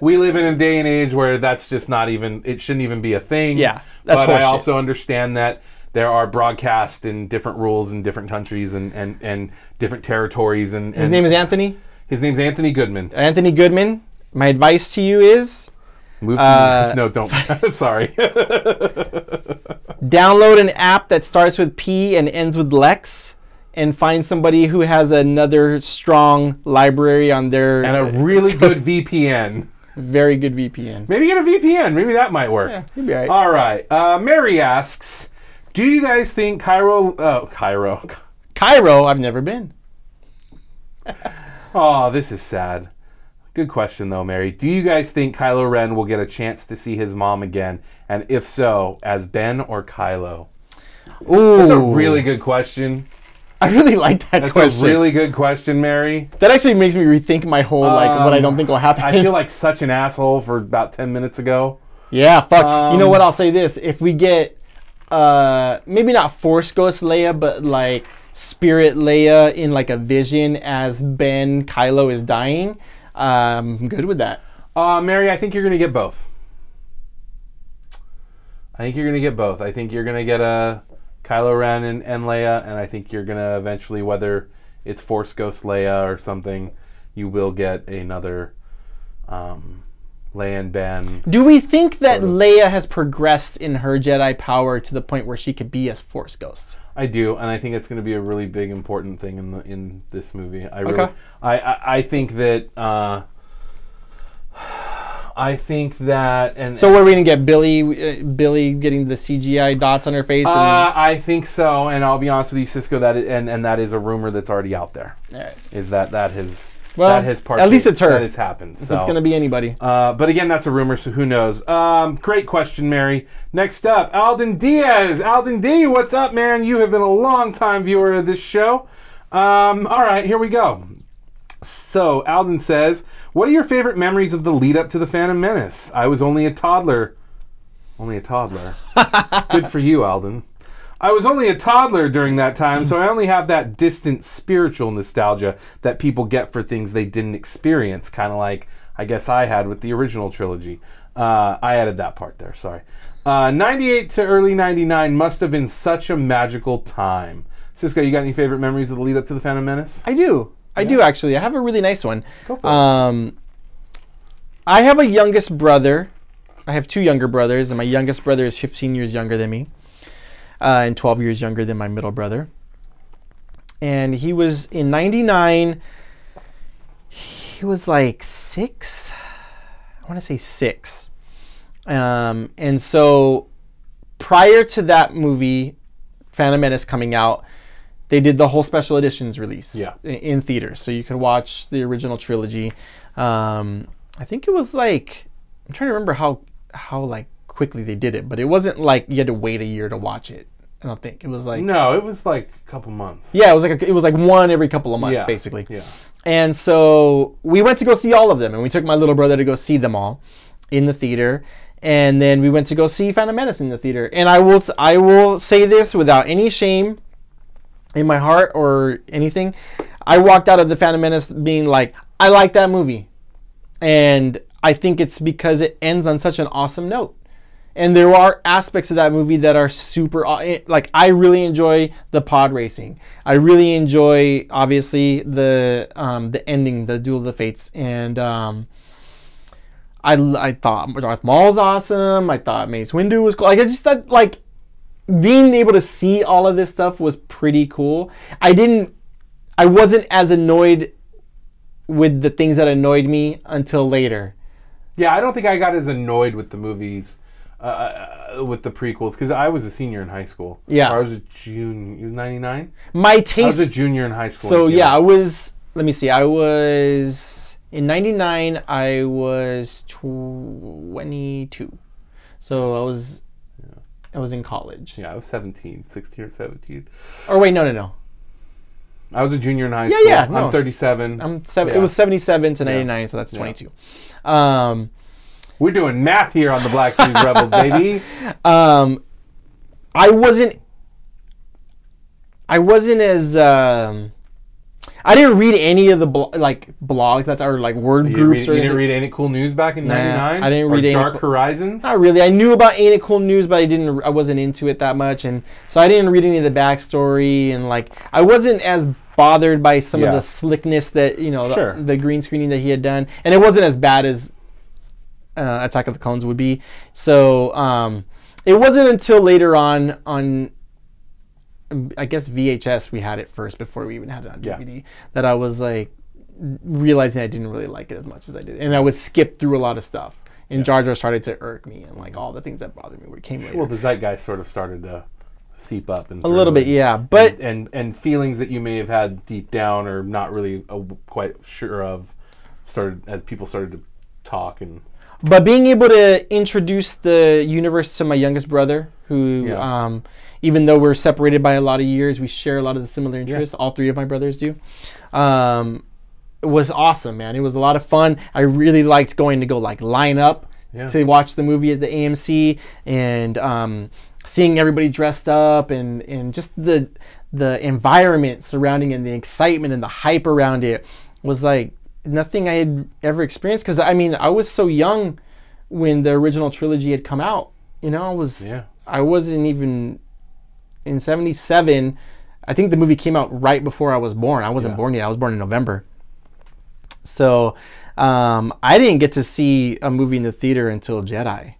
we live in a day and age where that's just not even... It shouldn't even be a thing. Yeah, that's But I also understand that there are broadcasts and different rules in different countries and different territories. And his name is Anthony? His name's Anthony Goodman. Anthony Goodman, my advice to you is... no, don't. I'm sorry. Download an app that starts with P and ends with Lex and find somebody who has another strong library on their... And a really good VPN. Very good VPN. Maybe get a VPN. Maybe that might work. Yeah, you'll be all right. All right. Mary asks... Do you guys think Cairo, I've never been. Oh, this is sad. Good question, though, Mary. Do you guys think Kylo Ren will get a chance to see his mom again? And if so, as Ben or Kylo? Ooh. That's a really good question. I really like that question. That's a really good question, Mary. That actually makes me rethink my whole, like, what I don't think will happen. I feel like such an asshole for about 10 minutes ago. Yeah, fuck. You know what? I'll say this. If we get, maybe not Force Ghost Leia, but like Spirit Leia in like a vision as Ben Kylo is dying, I'm good with that. Mary, I think you're going to get both. I think you're going to get both. I think you're going to get a Kylo Ren and Leia, and I think you're going to eventually, whether it's Force Ghost Leia or something, you will get another Leia and Ben. Do we think that sort of Leia has progressed in her Jedi power to the point where she could be a Force Ghost? I do, and I think it's going to be a really big, important thing in the, in this movie. I really, okay. I think that. I think that, and so we're gonna get Billy getting the CGI dots on her face. And I think so, and I'll be honest with you, Cisco. That is, and that is a rumor that's already out there. All right. Is that has, well, that has part, at least it's her, that has happened. So. If it's gonna be anybody. But again, that's a rumor, so who knows? Great question, Mary. Next up, Alden Diaz. Alden D, what's up, man? You have been a long time viewer of this show. All right, here we go. So, Alden says, what are your favorite memories of the lead up to The Phantom Menace? I was only a toddler. Only a toddler. Good for you, Alden. I was only a toddler during that time, so I only have that distant spiritual nostalgia that people get for things they didn't experience, kind of like I guess I had with the original trilogy. I added that part there, sorry. 98 to early 99 must have been such a magical time. Cisco, you got any favorite memories of the lead up to The Phantom Menace? I do. I do, actually. I have a really nice one. Go for it. I have a youngest brother. I have two younger brothers, and my youngest brother is 15 years younger than me, and 12 years younger than my middle brother. And he was, in 99, he was like 6? I want to say 6. And so prior to that movie, Phantom Menace coming out, they did the whole special editions release in theaters, so you could watch the original trilogy. I think it was like, I'm trying to remember how like quickly they did it, but it wasn't like you had to wait a year to watch it. I don't think it was like, no, it was like a couple months. Yeah, it was like one every couple of months, basically. Yeah. And so we went to go see all of them, and we took my little brother to go see them all in the theater. And then we went to go see Phantom Menace in the theater. And I will say this without any shame in my heart or anything, I walked out of The Phantom Menace being like, I like that movie. And I think it's because it ends on such an awesome note. And there are aspects of that movie that are super, like, I really enjoy the pod racing. I really enjoy, obviously, the ending, the Duel of the Fates. And I thought Darth Maul's awesome. I thought Mace Windu was cool. Like, I just thought, like, being able to see all of this stuff was pretty cool. I wasn't as annoyed with the things that annoyed me until later. Yeah, I don't think I got as annoyed with the movies, with the prequels, because I was a senior in high school. Yeah. Or I was a junior, 99? My taste... I was a junior in high school. So yeah, I was, let me see, I was, in 99, I was 22. So I was in college. Yeah, I was 17, 16 or 17. Or wait, no. I was a junior in high school. Yeah, no. I'm 37. It was 77 to 99, so that's 22. Yeah. We're doing math here on the Black Series Rebels, baby. I wasn't as... I didn't read any of the blogs that's our like word groups. Or you didn't read Ain't It Cool News back in '99. I didn't read Dark Horizons. Not really. I knew about Ain't It Cool News, but I wasn't into it that much, and so I didn't read any of the backstory, and like I wasn't as bothered by some of the slickness that the green screening that he had done, and it wasn't as bad as Attack of the Clones would be. So it wasn't until later on. I guess VHS, we had it first before we even had it on DVD, that I was like realizing I didn't really like it as much as I did. And I would skip through a lot of stuff. And Jar Jar started to irk me, and like all the things that bothered me were came later. Well, the zeitgeist sort of started to seep up. And a little bit, yeah. But and feelings that you may have had deep down or not really quite sure of started as people started to talk. But being able to introduce the universe to my youngest brother, who, even though we're separated by a lot of years, we share a lot of the similar interests. All three of my brothers do. It was awesome, man. It was a lot of fun. I really liked going to go like line up to watch the movie at the AMC, and seeing everybody dressed up, and just the environment surrounding it and the excitement and the hype around it was like nothing I had ever experienced. Because I mean, I was so young when the original trilogy had come out. You know, I was I wasn't even in 77. I think the movie came out right before I was born. I wasn't born yet. I was born in November. So I didn't get to see a movie in the theater until Jedi.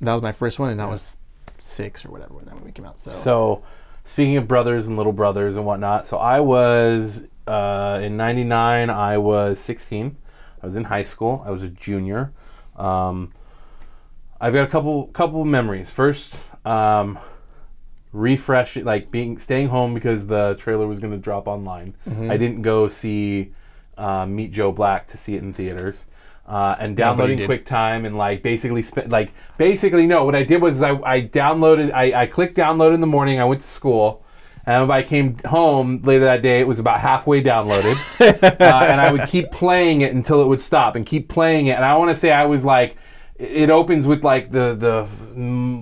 That was my first one, and I was 6 or whatever when that movie came out. So speaking of brothers and little brothers and whatnot, so I was in 99, I was 16. I was in high school. I was a junior. I've got a couple memories. First, refreshing, like staying home because the trailer was going to drop online. I didn't go see Meet Joe Black to see it in theaters, and downloading QuickTime and like basically no, what I did was I clicked download in the morning. I went to school, and when I came home later that day, it was about halfway downloaded, and I would keep playing it until it would stop and keep playing it. And I want to say I was like, it opens with like the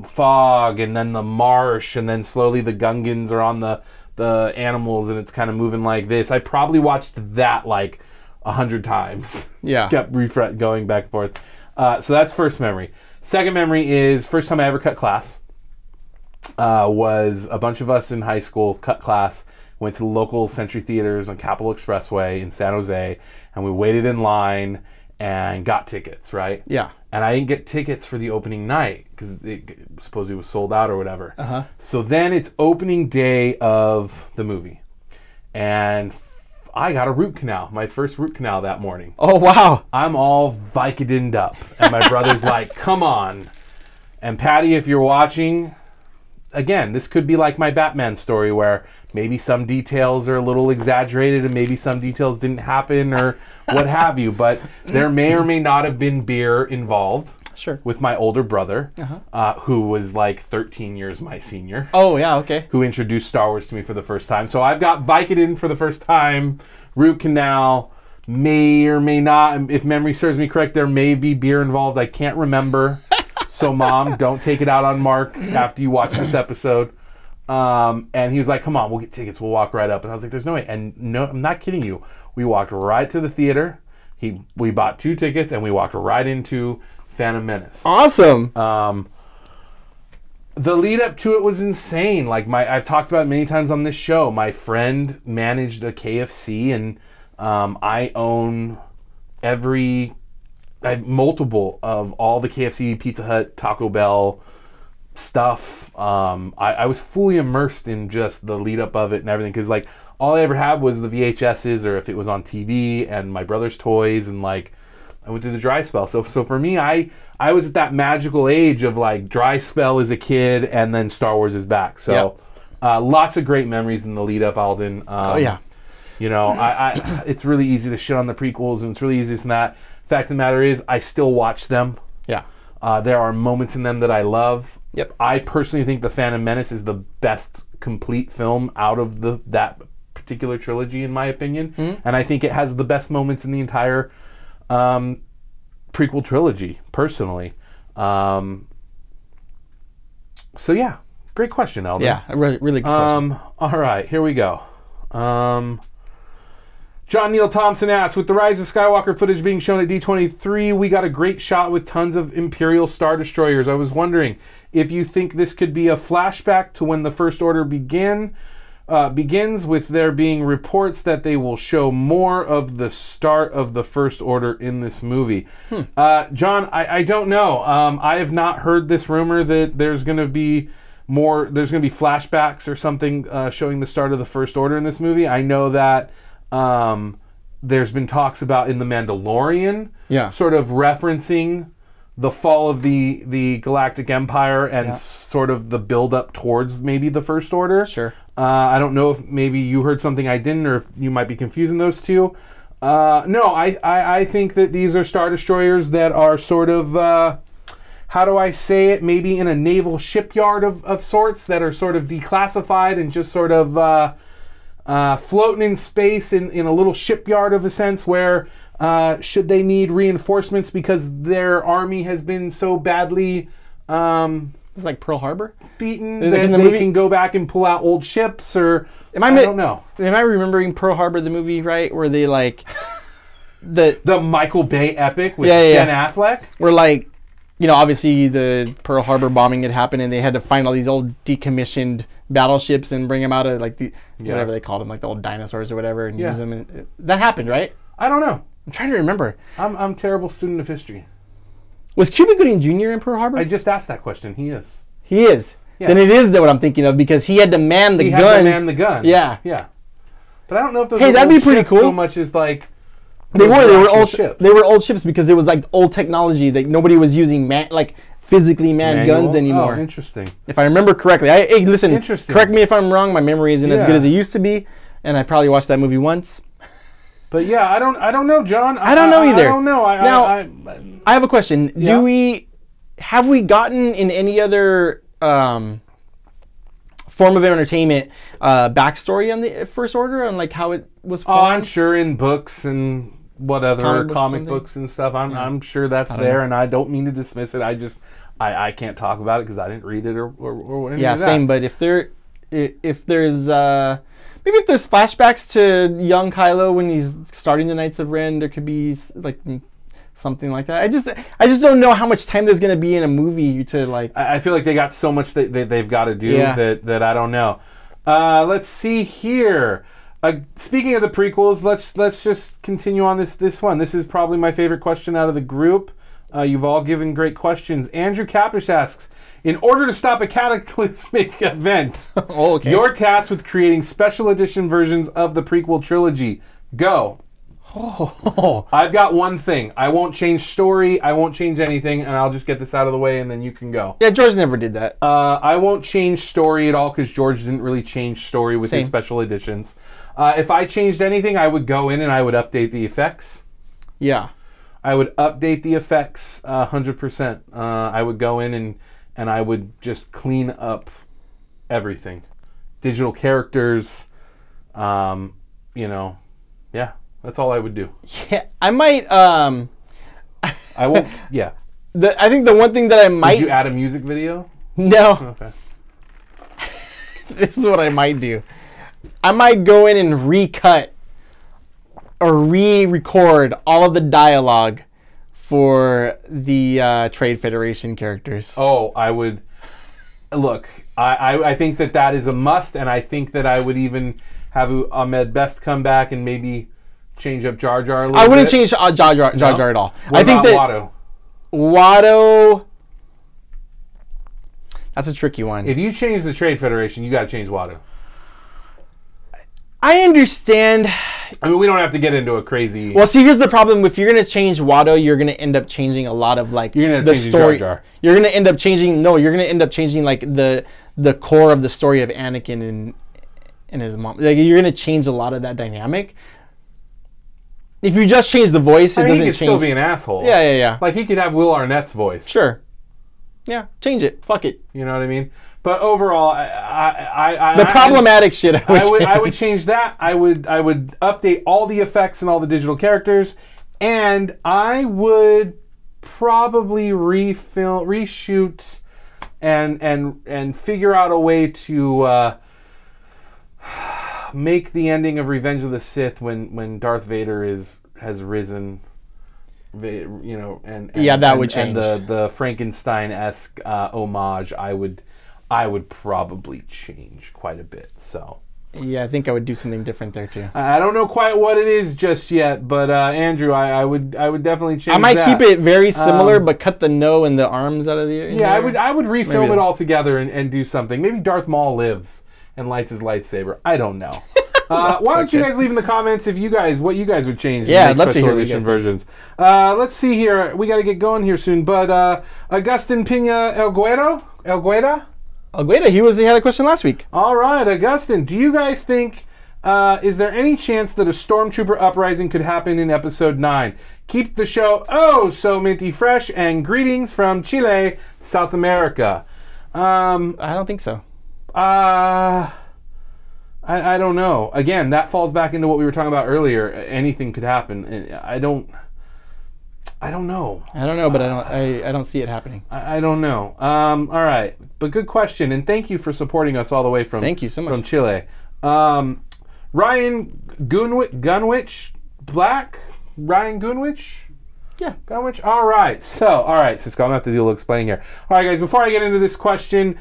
fog and then the marsh, and then slowly the Gungans are on the animals, and it's kind of moving like this. I probably watched that like 100 times. Yeah. Kept going back and forth. So that's first memory. Second memory is first time I ever cut class. Was a bunch of us in high school cut class, went to local Century Theaters on Capitol Expressway in San Jose, and we waited in line and got tickets, right? Yeah. And I didn't get tickets for the opening night because it supposedly was sold out or whatever. So then it's opening day of the movie, and I got a root canal, my first root canal that morning. Oh, wow. I'm all Vicodin'd up, and my brother's like, come on. And Patty, if you're watching, again, this could be like my Batman story where maybe some details are a little exaggerated and maybe some details didn't happen or what have you, but there may or may not have been beer involved. Sure. With my older brother, who was like 13 years my senior. Oh, yeah, okay. Who introduced Star Wars to me for the first time. So I've got Vicodin for the first time, root canal, may or may not, if memory serves me correct, there may be beer involved. I can't remember. So, Mom, don't take it out on Mark after you watch this episode. And he was like, come on, we'll get tickets. We'll walk right up. And I was like, there's no way. And no, I'm not kidding you. We walked right to the theater. We bought 2 tickets, and we walked right into Phantom Menace. Awesome. The lead up to it was insane. Like, I've talked about it many times on this show. My friend managed a KFC, and I own I had multiple of all the KFC, Pizza Hut, Taco Bell stuff. I was fully immersed in just the lead up of it and everything, because like all I ever had was the VHSs, or if it was on TV, and my brother's toys, and like I went through the dry spell. So for me, I was at that magical age of like dry spell as a kid, and then Star Wars is back. So lots of great memories in the lead up, Alden. Oh yeah. You know, it's really easy to shit on the prequels, and it's really easy this and that. Fact of the matter is, I still watch them. Yeah. There are moments in them that I love. Yep. I personally think The Phantom Menace is the best complete film out of that particular trilogy, in my opinion. And I think it has the best moments in the entire prequel trilogy, personally. So yeah, great question, Alden. Yeah, really, really good question. All right, here we go. John Neil Thompson asks, with the Rise of Skywalker footage being shown at D23, we got a great shot with tons of Imperial Star Destroyers. I was wondering if you think this could be a flashback to when the First Order begins, with there being reports that they will show more of the start of the First Order in this movie. John, I don't know. I have not heard this rumor that there's going to be flashbacks or something showing the start of the First Order in this movie. I know that there's been talks about in The Mandalorian, sort of referencing the fall of the Galactic Empire and sort of the build up towards maybe the First Order. Sure. I don't know if maybe you heard something I didn't, or if you might be confusing those two. No, I think that these are Star Destroyers that are sort of, how do I say it, maybe in a naval shipyard of sorts, that are sort of declassified and just sort of floating in space in a little shipyard, of a sense where Should they need reinforcements because their army has been so badly... It's like Pearl Harbor? Beaten, then they can go back and pull out old ships, or... I don't know. Am I remembering Pearl Harbor, the movie, right? Where they, like... The Michael Bay epic with Ben Affleck? Where, like, you know, obviously the Pearl Harbor bombing had happened and they had to find all these old decommissioned battleships and bring them out of, like, the... Whatever they called them, like the old dinosaurs or whatever, and use them. And, that happened, right? I don't know. I'm trying to remember. I'm a terrible student of history. Was Cuba Gooding Jr. in Pearl Harbor? I just asked that question. He is. He is. Yeah. Then it is what I'm thinking of, because he had to man the guns. He had to man the gun. Yeah. Yeah. But I don't know if those that'd be pretty cool. So much as like they were old ships. They were old ships because it was like old technology that nobody was using physically manned guns anymore. Oh, interesting. If I remember correctly. Hey, listen. Interesting. Correct me if I'm wrong. My memory isn't as good as it used to be, and I probably watched that movie once. But yeah, I don't know, John. I don't know either. I don't know. I have a question. Yeah. Have we gotten in any other form of entertainment backstory on the First Order, on like how it was formed? Oh, I'm sure in books and whatever, comic books and stuff. I'm sure that's there, and I don't mean to dismiss it. I just I can't talk about it because I didn't read it or anything. Yeah, same. But if there's maybe if there's flashbacks to young Kylo when he's starting the Knights of Ren, there could be like something like that. I just don't know how much time there's going to be in a movie to like... I feel like they got so much that they've got to do that I don't know. Let's see here. Speaking of the prequels, let's just continue on this one. This is probably my favorite question out of the group. You've all given great questions. Andrew Kapish asks, in order to stop a cataclysmic event, you're tasked with creating special edition versions of the prequel trilogy. Go. Oh. I've got one thing. I won't change story. I won't change anything, and I'll just get this out of the way, and then you can go. Yeah, George never did that. I won't change story at all, because George didn't really change story with his special editions. If I changed anything, I would go in and I would update the effects. Yeah. I would update the effects 100%. I would go in and I would just clean up everything. Digital characters, you know, yeah, that's all I would do. Yeah, I might... I won't, yeah. I think the one thing that I might... Did you add a music video? No. Okay. This is what I might do. I might go in and recut or re-record all of the dialogue for the Trade Federation characters. Oh, I would... Look, I think that is a must, and I think that I would even have Ahmed Best come back and maybe change up Jar Jar a little bit. I wouldn't change Jar Jar at all. What about Watto? Watto... That's a tricky one. If you change the Trade Federation, you got to change Watto. I understand. I mean, we don't have to get into a crazy... Well, see, here's the problem. If you're going to change Watto, you're going to end up changing a lot of, like, the story. Jar Jar. You're going to end up changing... No, you're going to end up changing, like, the core of the story of Anakin and his mom. Like, you're going to change a lot of that dynamic. If you just change the voice, it doesn't change... he could still be an asshole. Yeah, yeah, yeah. Like, he could have Will Arnett's voice. Sure. Yeah, change it. Fuck it. You know what I mean? But overall, I would change that. I would update all the effects and all the digital characters, and I would probably reshoot, and figure out a way to make the ending of Revenge of the Sith when Darth Vader has risen. You know, and yeah, that would change. And the Frankenstein-esque homage, I would probably change quite a bit. So yeah, I think I would do something different there too. I don't know quite what it is just yet, but Andrew, I would definitely change. I might keep it very similar, but cut the no and the arms out of the air. Yeah, I would refilm it all together and do something. Maybe Darth Maul lives and lights his lightsaber. I don't know. Why don't you guys leave in the comments if you guys would change? Yeah, I'd love to hear edition versions. Let's see here. We got to get going here soon. But Agustin Pina Algueda, he had a question last week. All right, Agustin, do you guys think is there any chance that a Stormtrooper uprising could happen in Episode 9? Keep the show so minty fresh, and greetings from Chile, South America. I don't think so. I don't know. Again, that falls back into what we were talking about earlier. Anything could happen. I don't know. I don't know, but I don't see it happening. I don't know. All right, but good question, and thank you for supporting us all the way from. Thank you so much. From Chile. Ryan Gunwich Black. Ryan Gunwich. Yeah, Gunwich. All right. So, Cisco, I'm gonna have to do a little explaining here. All right, guys. Before I get into this question,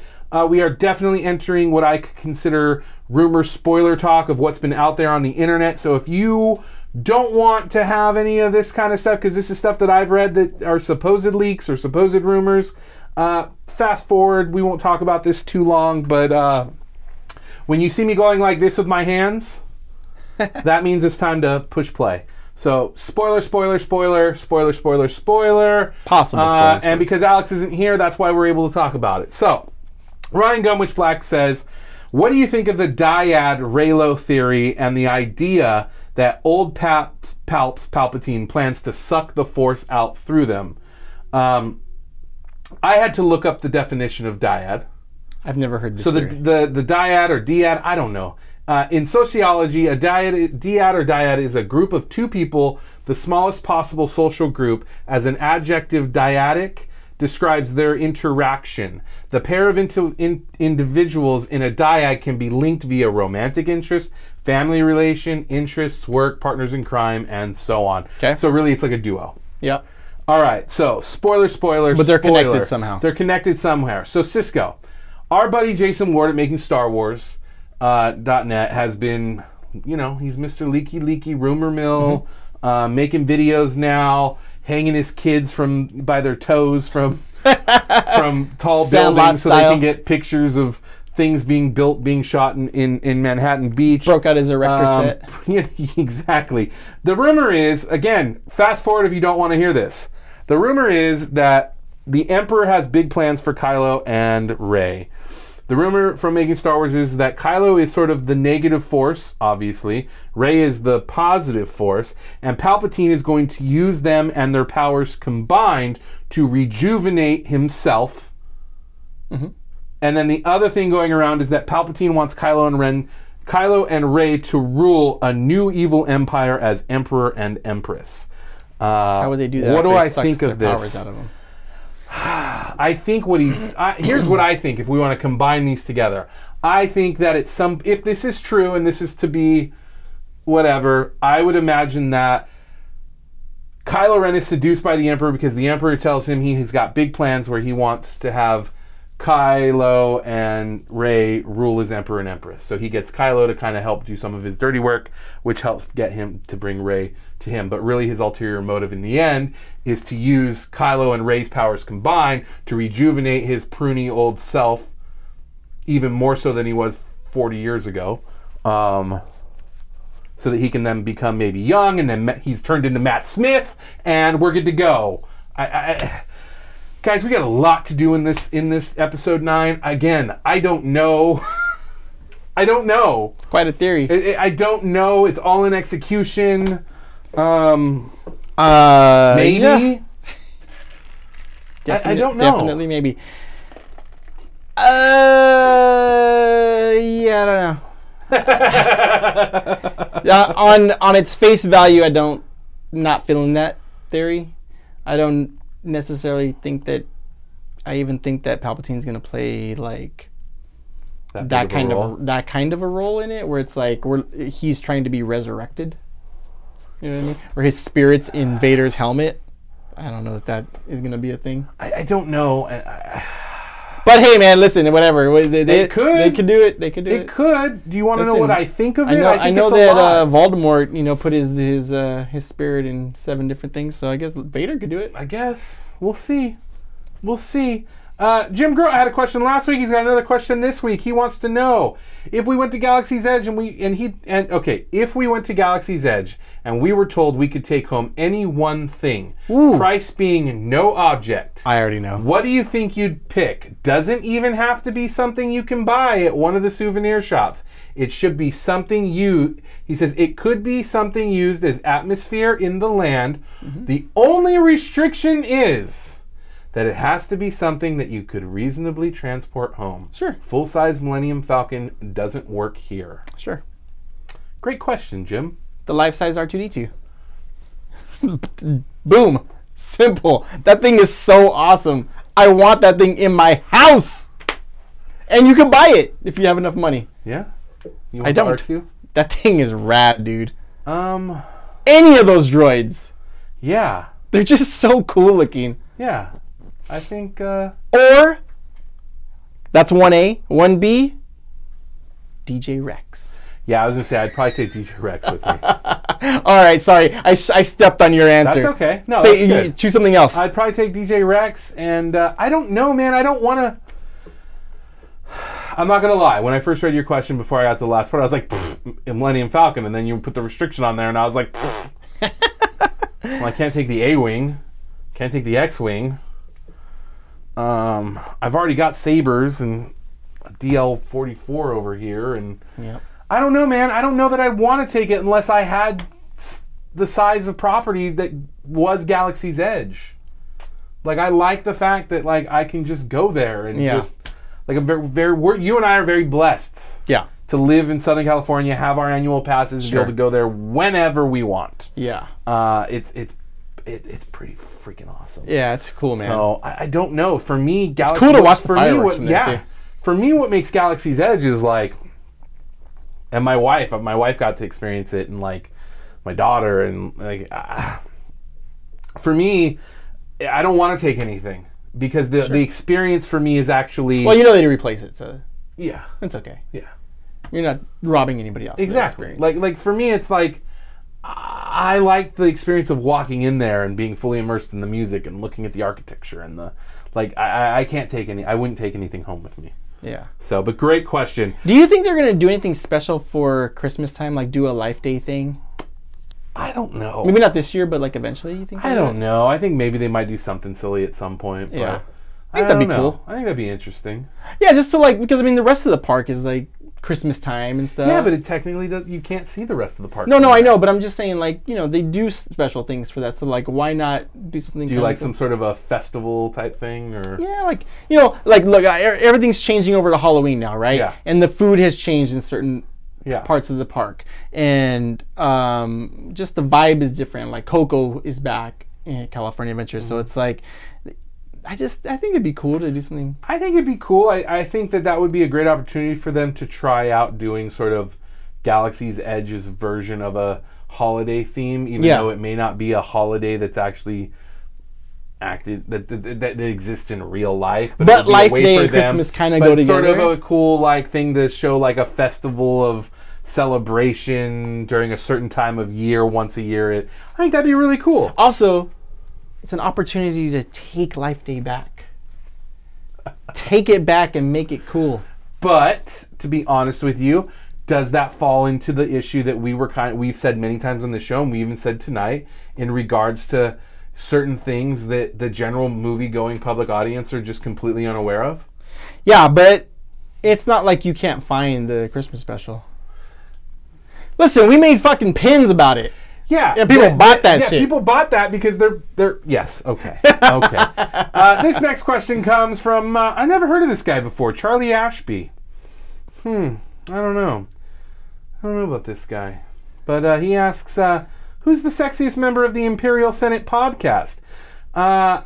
we are definitely entering what I consider rumor spoiler talk of what's been out there on the internet. So if you don't want to have any of this kind of stuff, because this is stuff that I've read that are supposed leaks or supposed rumors, fast forward. We won't talk about this too long, but when you see me going like this with my hands, that means it's time to push play. So spoiler, spoiler, spoiler, spoiler, spoiler, spoiler. Possible spoilers. And because Alex isn't here, that's why we're able to talk about it. So Ryan Gunwich Black says, what do you think of the dyad Reylo theory and the idea that old Palpatine plans to suck the Force out through them? I had to look up the definition of dyad. I've never heard this. So the dyad or dyad, I don't know. In sociology, a dyad or dyad is a group of two people, the smallest possible social group. As an adjective, dyadic describes their interaction. The pair of individuals in a dyad can be linked via romantic interest, family relation, interests, work, partners in crime, and so on. Okay. So really, it's like a duo. Yep. All right. So spoiler, spoiler, but spoiler. But they're connected somehow. They're connected somewhere. So Cisco, our buddy Jason Ward at MakingStarWars.net has been, you know, he's Mr. Leaky Leaky Rumor Mill, making videos now, hanging his kids by their toes from tall buildings so they can get pictures of things being built, being shot in Manhattan Beach. Broke out his erector set. Yeah, exactly. The rumor is, again, fast forward if you don't want to hear this. The rumor is that the Emperor has big plans for Kylo and Rey. The rumor from Making Star Wars is that Kylo is sort of the negative force, obviously. Rey is the positive force. And Palpatine is going to use them and their powers combined to rejuvenate himself. Mm-hmm. And then the other thing going around is that Palpatine wants Kylo and Rey to rule a new evil empire as Emperor and Empress. How would they do that? What do I think of this? Powers out of them? I think what he's... here's what I think if we want to combine these together. I think that it's some... If this is true and this is to be whatever, I would imagine that Kylo Ren is seduced by the Emperor because the Emperor tells him he has got big plans where he wants to have Kylo and Rey rule as Emperor and Empress. So he gets Kylo to kind of help do some of his dirty work, which helps get him to bring Rey to him. But really his ulterior motive in the end is to use Kylo and Rey's powers combined to rejuvenate his pruny old self even more so than he was 40 years ago. So that he can then become maybe young, and then he's turned into Matt Smith and we're good to go. Guys, we got a lot to do in this episode 9. Again, I don't know. I don't know. It's quite a theory. I don't know. It's all in execution. Maybe. Yeah. I don't know. Definitely maybe. Yeah, I don't know. On its face value, I don't. Not feeling that theory. I don't necessarily think that Palpatine's gonna play like that kind of a role in it, where it's like he's trying to be resurrected, you know what I mean, or his spirit's in Vader's helmet. I don't know if that is gonna be a thing. I don't know. But hey man, listen, whatever, they could do it. Do you want to know what I think of it? I know that Voldemort, you know, put his spirit in 7 different things, so I guess Vader could do it. I guess we'll see. Jim Groh had a question last week. He's got another question this week. He wants to know if we went to Galaxy's Edge if we went to Galaxy's Edge and we were told we could take home any one thing, ooh, price being no object. I already know. What do you think you'd pick? Doesn't even have to be something you can buy at one of the souvenir shops. It should be something he says it could be something used as atmosphere in the land. Mm-hmm. The only restriction is that it has to be something that you could reasonably transport home. Sure. Full-size Millennium Falcon doesn't work here. Sure. Great question, Jim. The life-size R2-D2. Boom. Simple. That thing is so awesome. I want that thing in my house. And you can buy it if you have enough money. Yeah. You want I don't. R2? That thing is rad, dude. Any of those droids. Yeah. They're just so cool looking. Yeah. I think, or, that's 1A, 1B, DJ Rex. Yeah, I was going to say, I'd probably take DJ Rex with me. All right, sorry. I stepped on your answer. That's okay. No, say, that's good. Choose something else. I'd probably take DJ Rex, and I don't know, man. I don't want to... I'm not going to lie. When I first read your question before I got to the last part, I was like, Millennium Falcon, and then you put the restriction on there, and I was like, well, I can't take the A-Wing. Can't take the X-Wing. I've already got sabers and a DL-44 over here, and yep. I don't know, man. I don't know that I want to take it unless I had the size of property that was Galaxy's Edge. Like, I like the fact that, like, I can just go there and yeah. just, like, I'm you and I are very blessed. Yeah. To live in Southern California, have our annual passes, sure. and be able to go there whenever we want. Yeah. It's pretty freaking awesome. Yeah, it's cool, man. So I don't know. For me, Galaxy, it's cool to watch the fireworks from there, yeah, too. For me, what makes Galaxy's Edge is like, and my wife got to experience it, and like my daughter, and like for me, I don't want to take anything because the sure. the experience for me is actually well, you know, they replace it, so yeah, it's okay. Yeah, you're not robbing anybody else. Exactly. Like for me, it's like. I like the experience of walking in there and being fully immersed in the music and looking at the architecture and the like. I can't take any. I wouldn't take anything home with me. Yeah. So, but great question. Do you think they're gonna do anything special for Christmas time, like do a Life Day thing? I don't know. Maybe not this year, but like eventually. You think? I don't know. I think maybe they might do something silly at some point. Yeah. But I think that'd be cool. I think that'd be interesting. Yeah, just to like because I mean the rest of the park is like. Christmas time and stuff. Yeah, but it technically does, you can't see the rest of the park. No, no, I know, but I'm just saying, like, you know, they do special things for that. So, like, why not do something? Do you like some sort of a festival type thing, or? Yeah, like, you know, like, look, everything's changing over to Halloween now, right? Yeah. And the food has changed in certain yeah. parts of the park, and just the vibe is different. Like, Coco is back in California Adventure, mm-hmm. so it's like. I think it'd be cool to do something. I think it'd be cool. I think that would be a great opportunity for them to try out doing sort of Galaxy's Edge's version of a holiday theme, even yeah. though it may not be a holiday that's actually acted, that exists in real life. But Life Day and Christmas kind of go together. Sort of a cool like thing to show like a festival of celebration during a certain time of year, once a year. I think that'd be really cool. Also, it's an opportunity to take Life Day back. Take it back and make it cool. But, to be honest with you, does that fall into the issue that we've said many times on the show, and we even said tonight, in regards to certain things that the general movie-going public audience are just completely unaware of? Yeah, but it's not like you can't find the Christmas special. Listen, we made fucking pins about it. Yeah, yeah, people bought that shit. Yeah, people bought that because they're yes, okay, okay. This next question comes from, I never heard of this guy before, Charlie Ashby. I don't know about this guy. But he asks, who's the sexiest member of the Imperial Senate podcast? Well,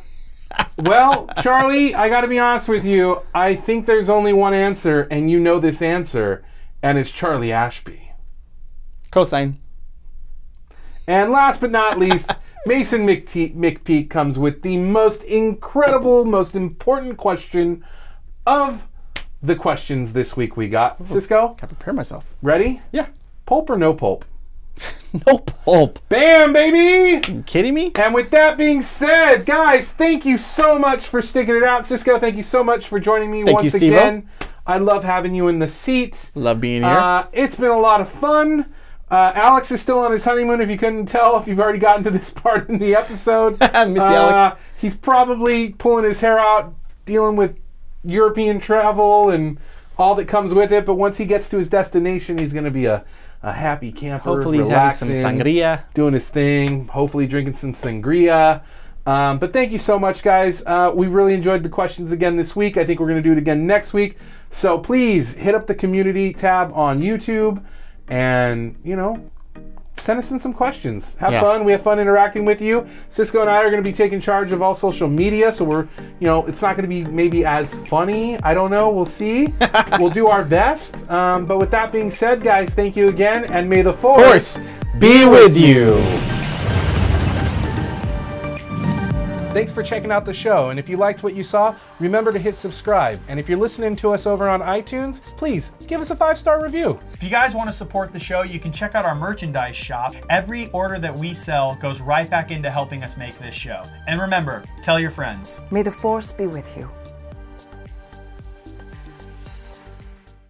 Charlie, I gotta be honest with you, I think there's only one answer, and you know this answer, and it's Charlie Ashby. Cosine. And last but not least, Mason McPeak comes with the most incredible, most important question of the questions this week we got. Ooh, Cisco? Gotta prepare myself. Ready? Yeah. Pulp or no pulp? No pulp. Bam, baby! Are you kidding me? And with that being said, guys, thank you so much for sticking it out. Cisco, thank you so much for joining me once again. I love having you in the seat. Love being here. It's been a lot of fun. Alex is still on his honeymoon, if you couldn't tell, if you've already gotten to this part in the episode. I miss you, Alex. He's probably pulling his hair out, dealing with European travel and all that comes with it. But once he gets to his destination, he's going to be a happy camper. Hopefully he's having some sangria. Doing his thing. Hopefully drinking some sangria. But thank you so much, guys. We really enjoyed the questions again this week. I think we're going to do it again next week. So please hit up the community tab on YouTube and, you know, send us in some questions. Have fun. We have fun interacting with you. Cisco and I are going to be taking charge of all social media, so we're, you know, it's not going to be maybe as funny. I don't know. We'll see. We'll do our best. But with that being said, guys, thank you again, and may the Force be with you. Thanks for checking out the show, and if you liked what you saw, remember to hit subscribe. And if you're listening to us over on iTunes, please give us a 5-star review. If you guys want to support the show, you can check out our merchandise shop. Every order that we sell goes right back into helping us make this show. And remember, tell your friends. May the Force be with you.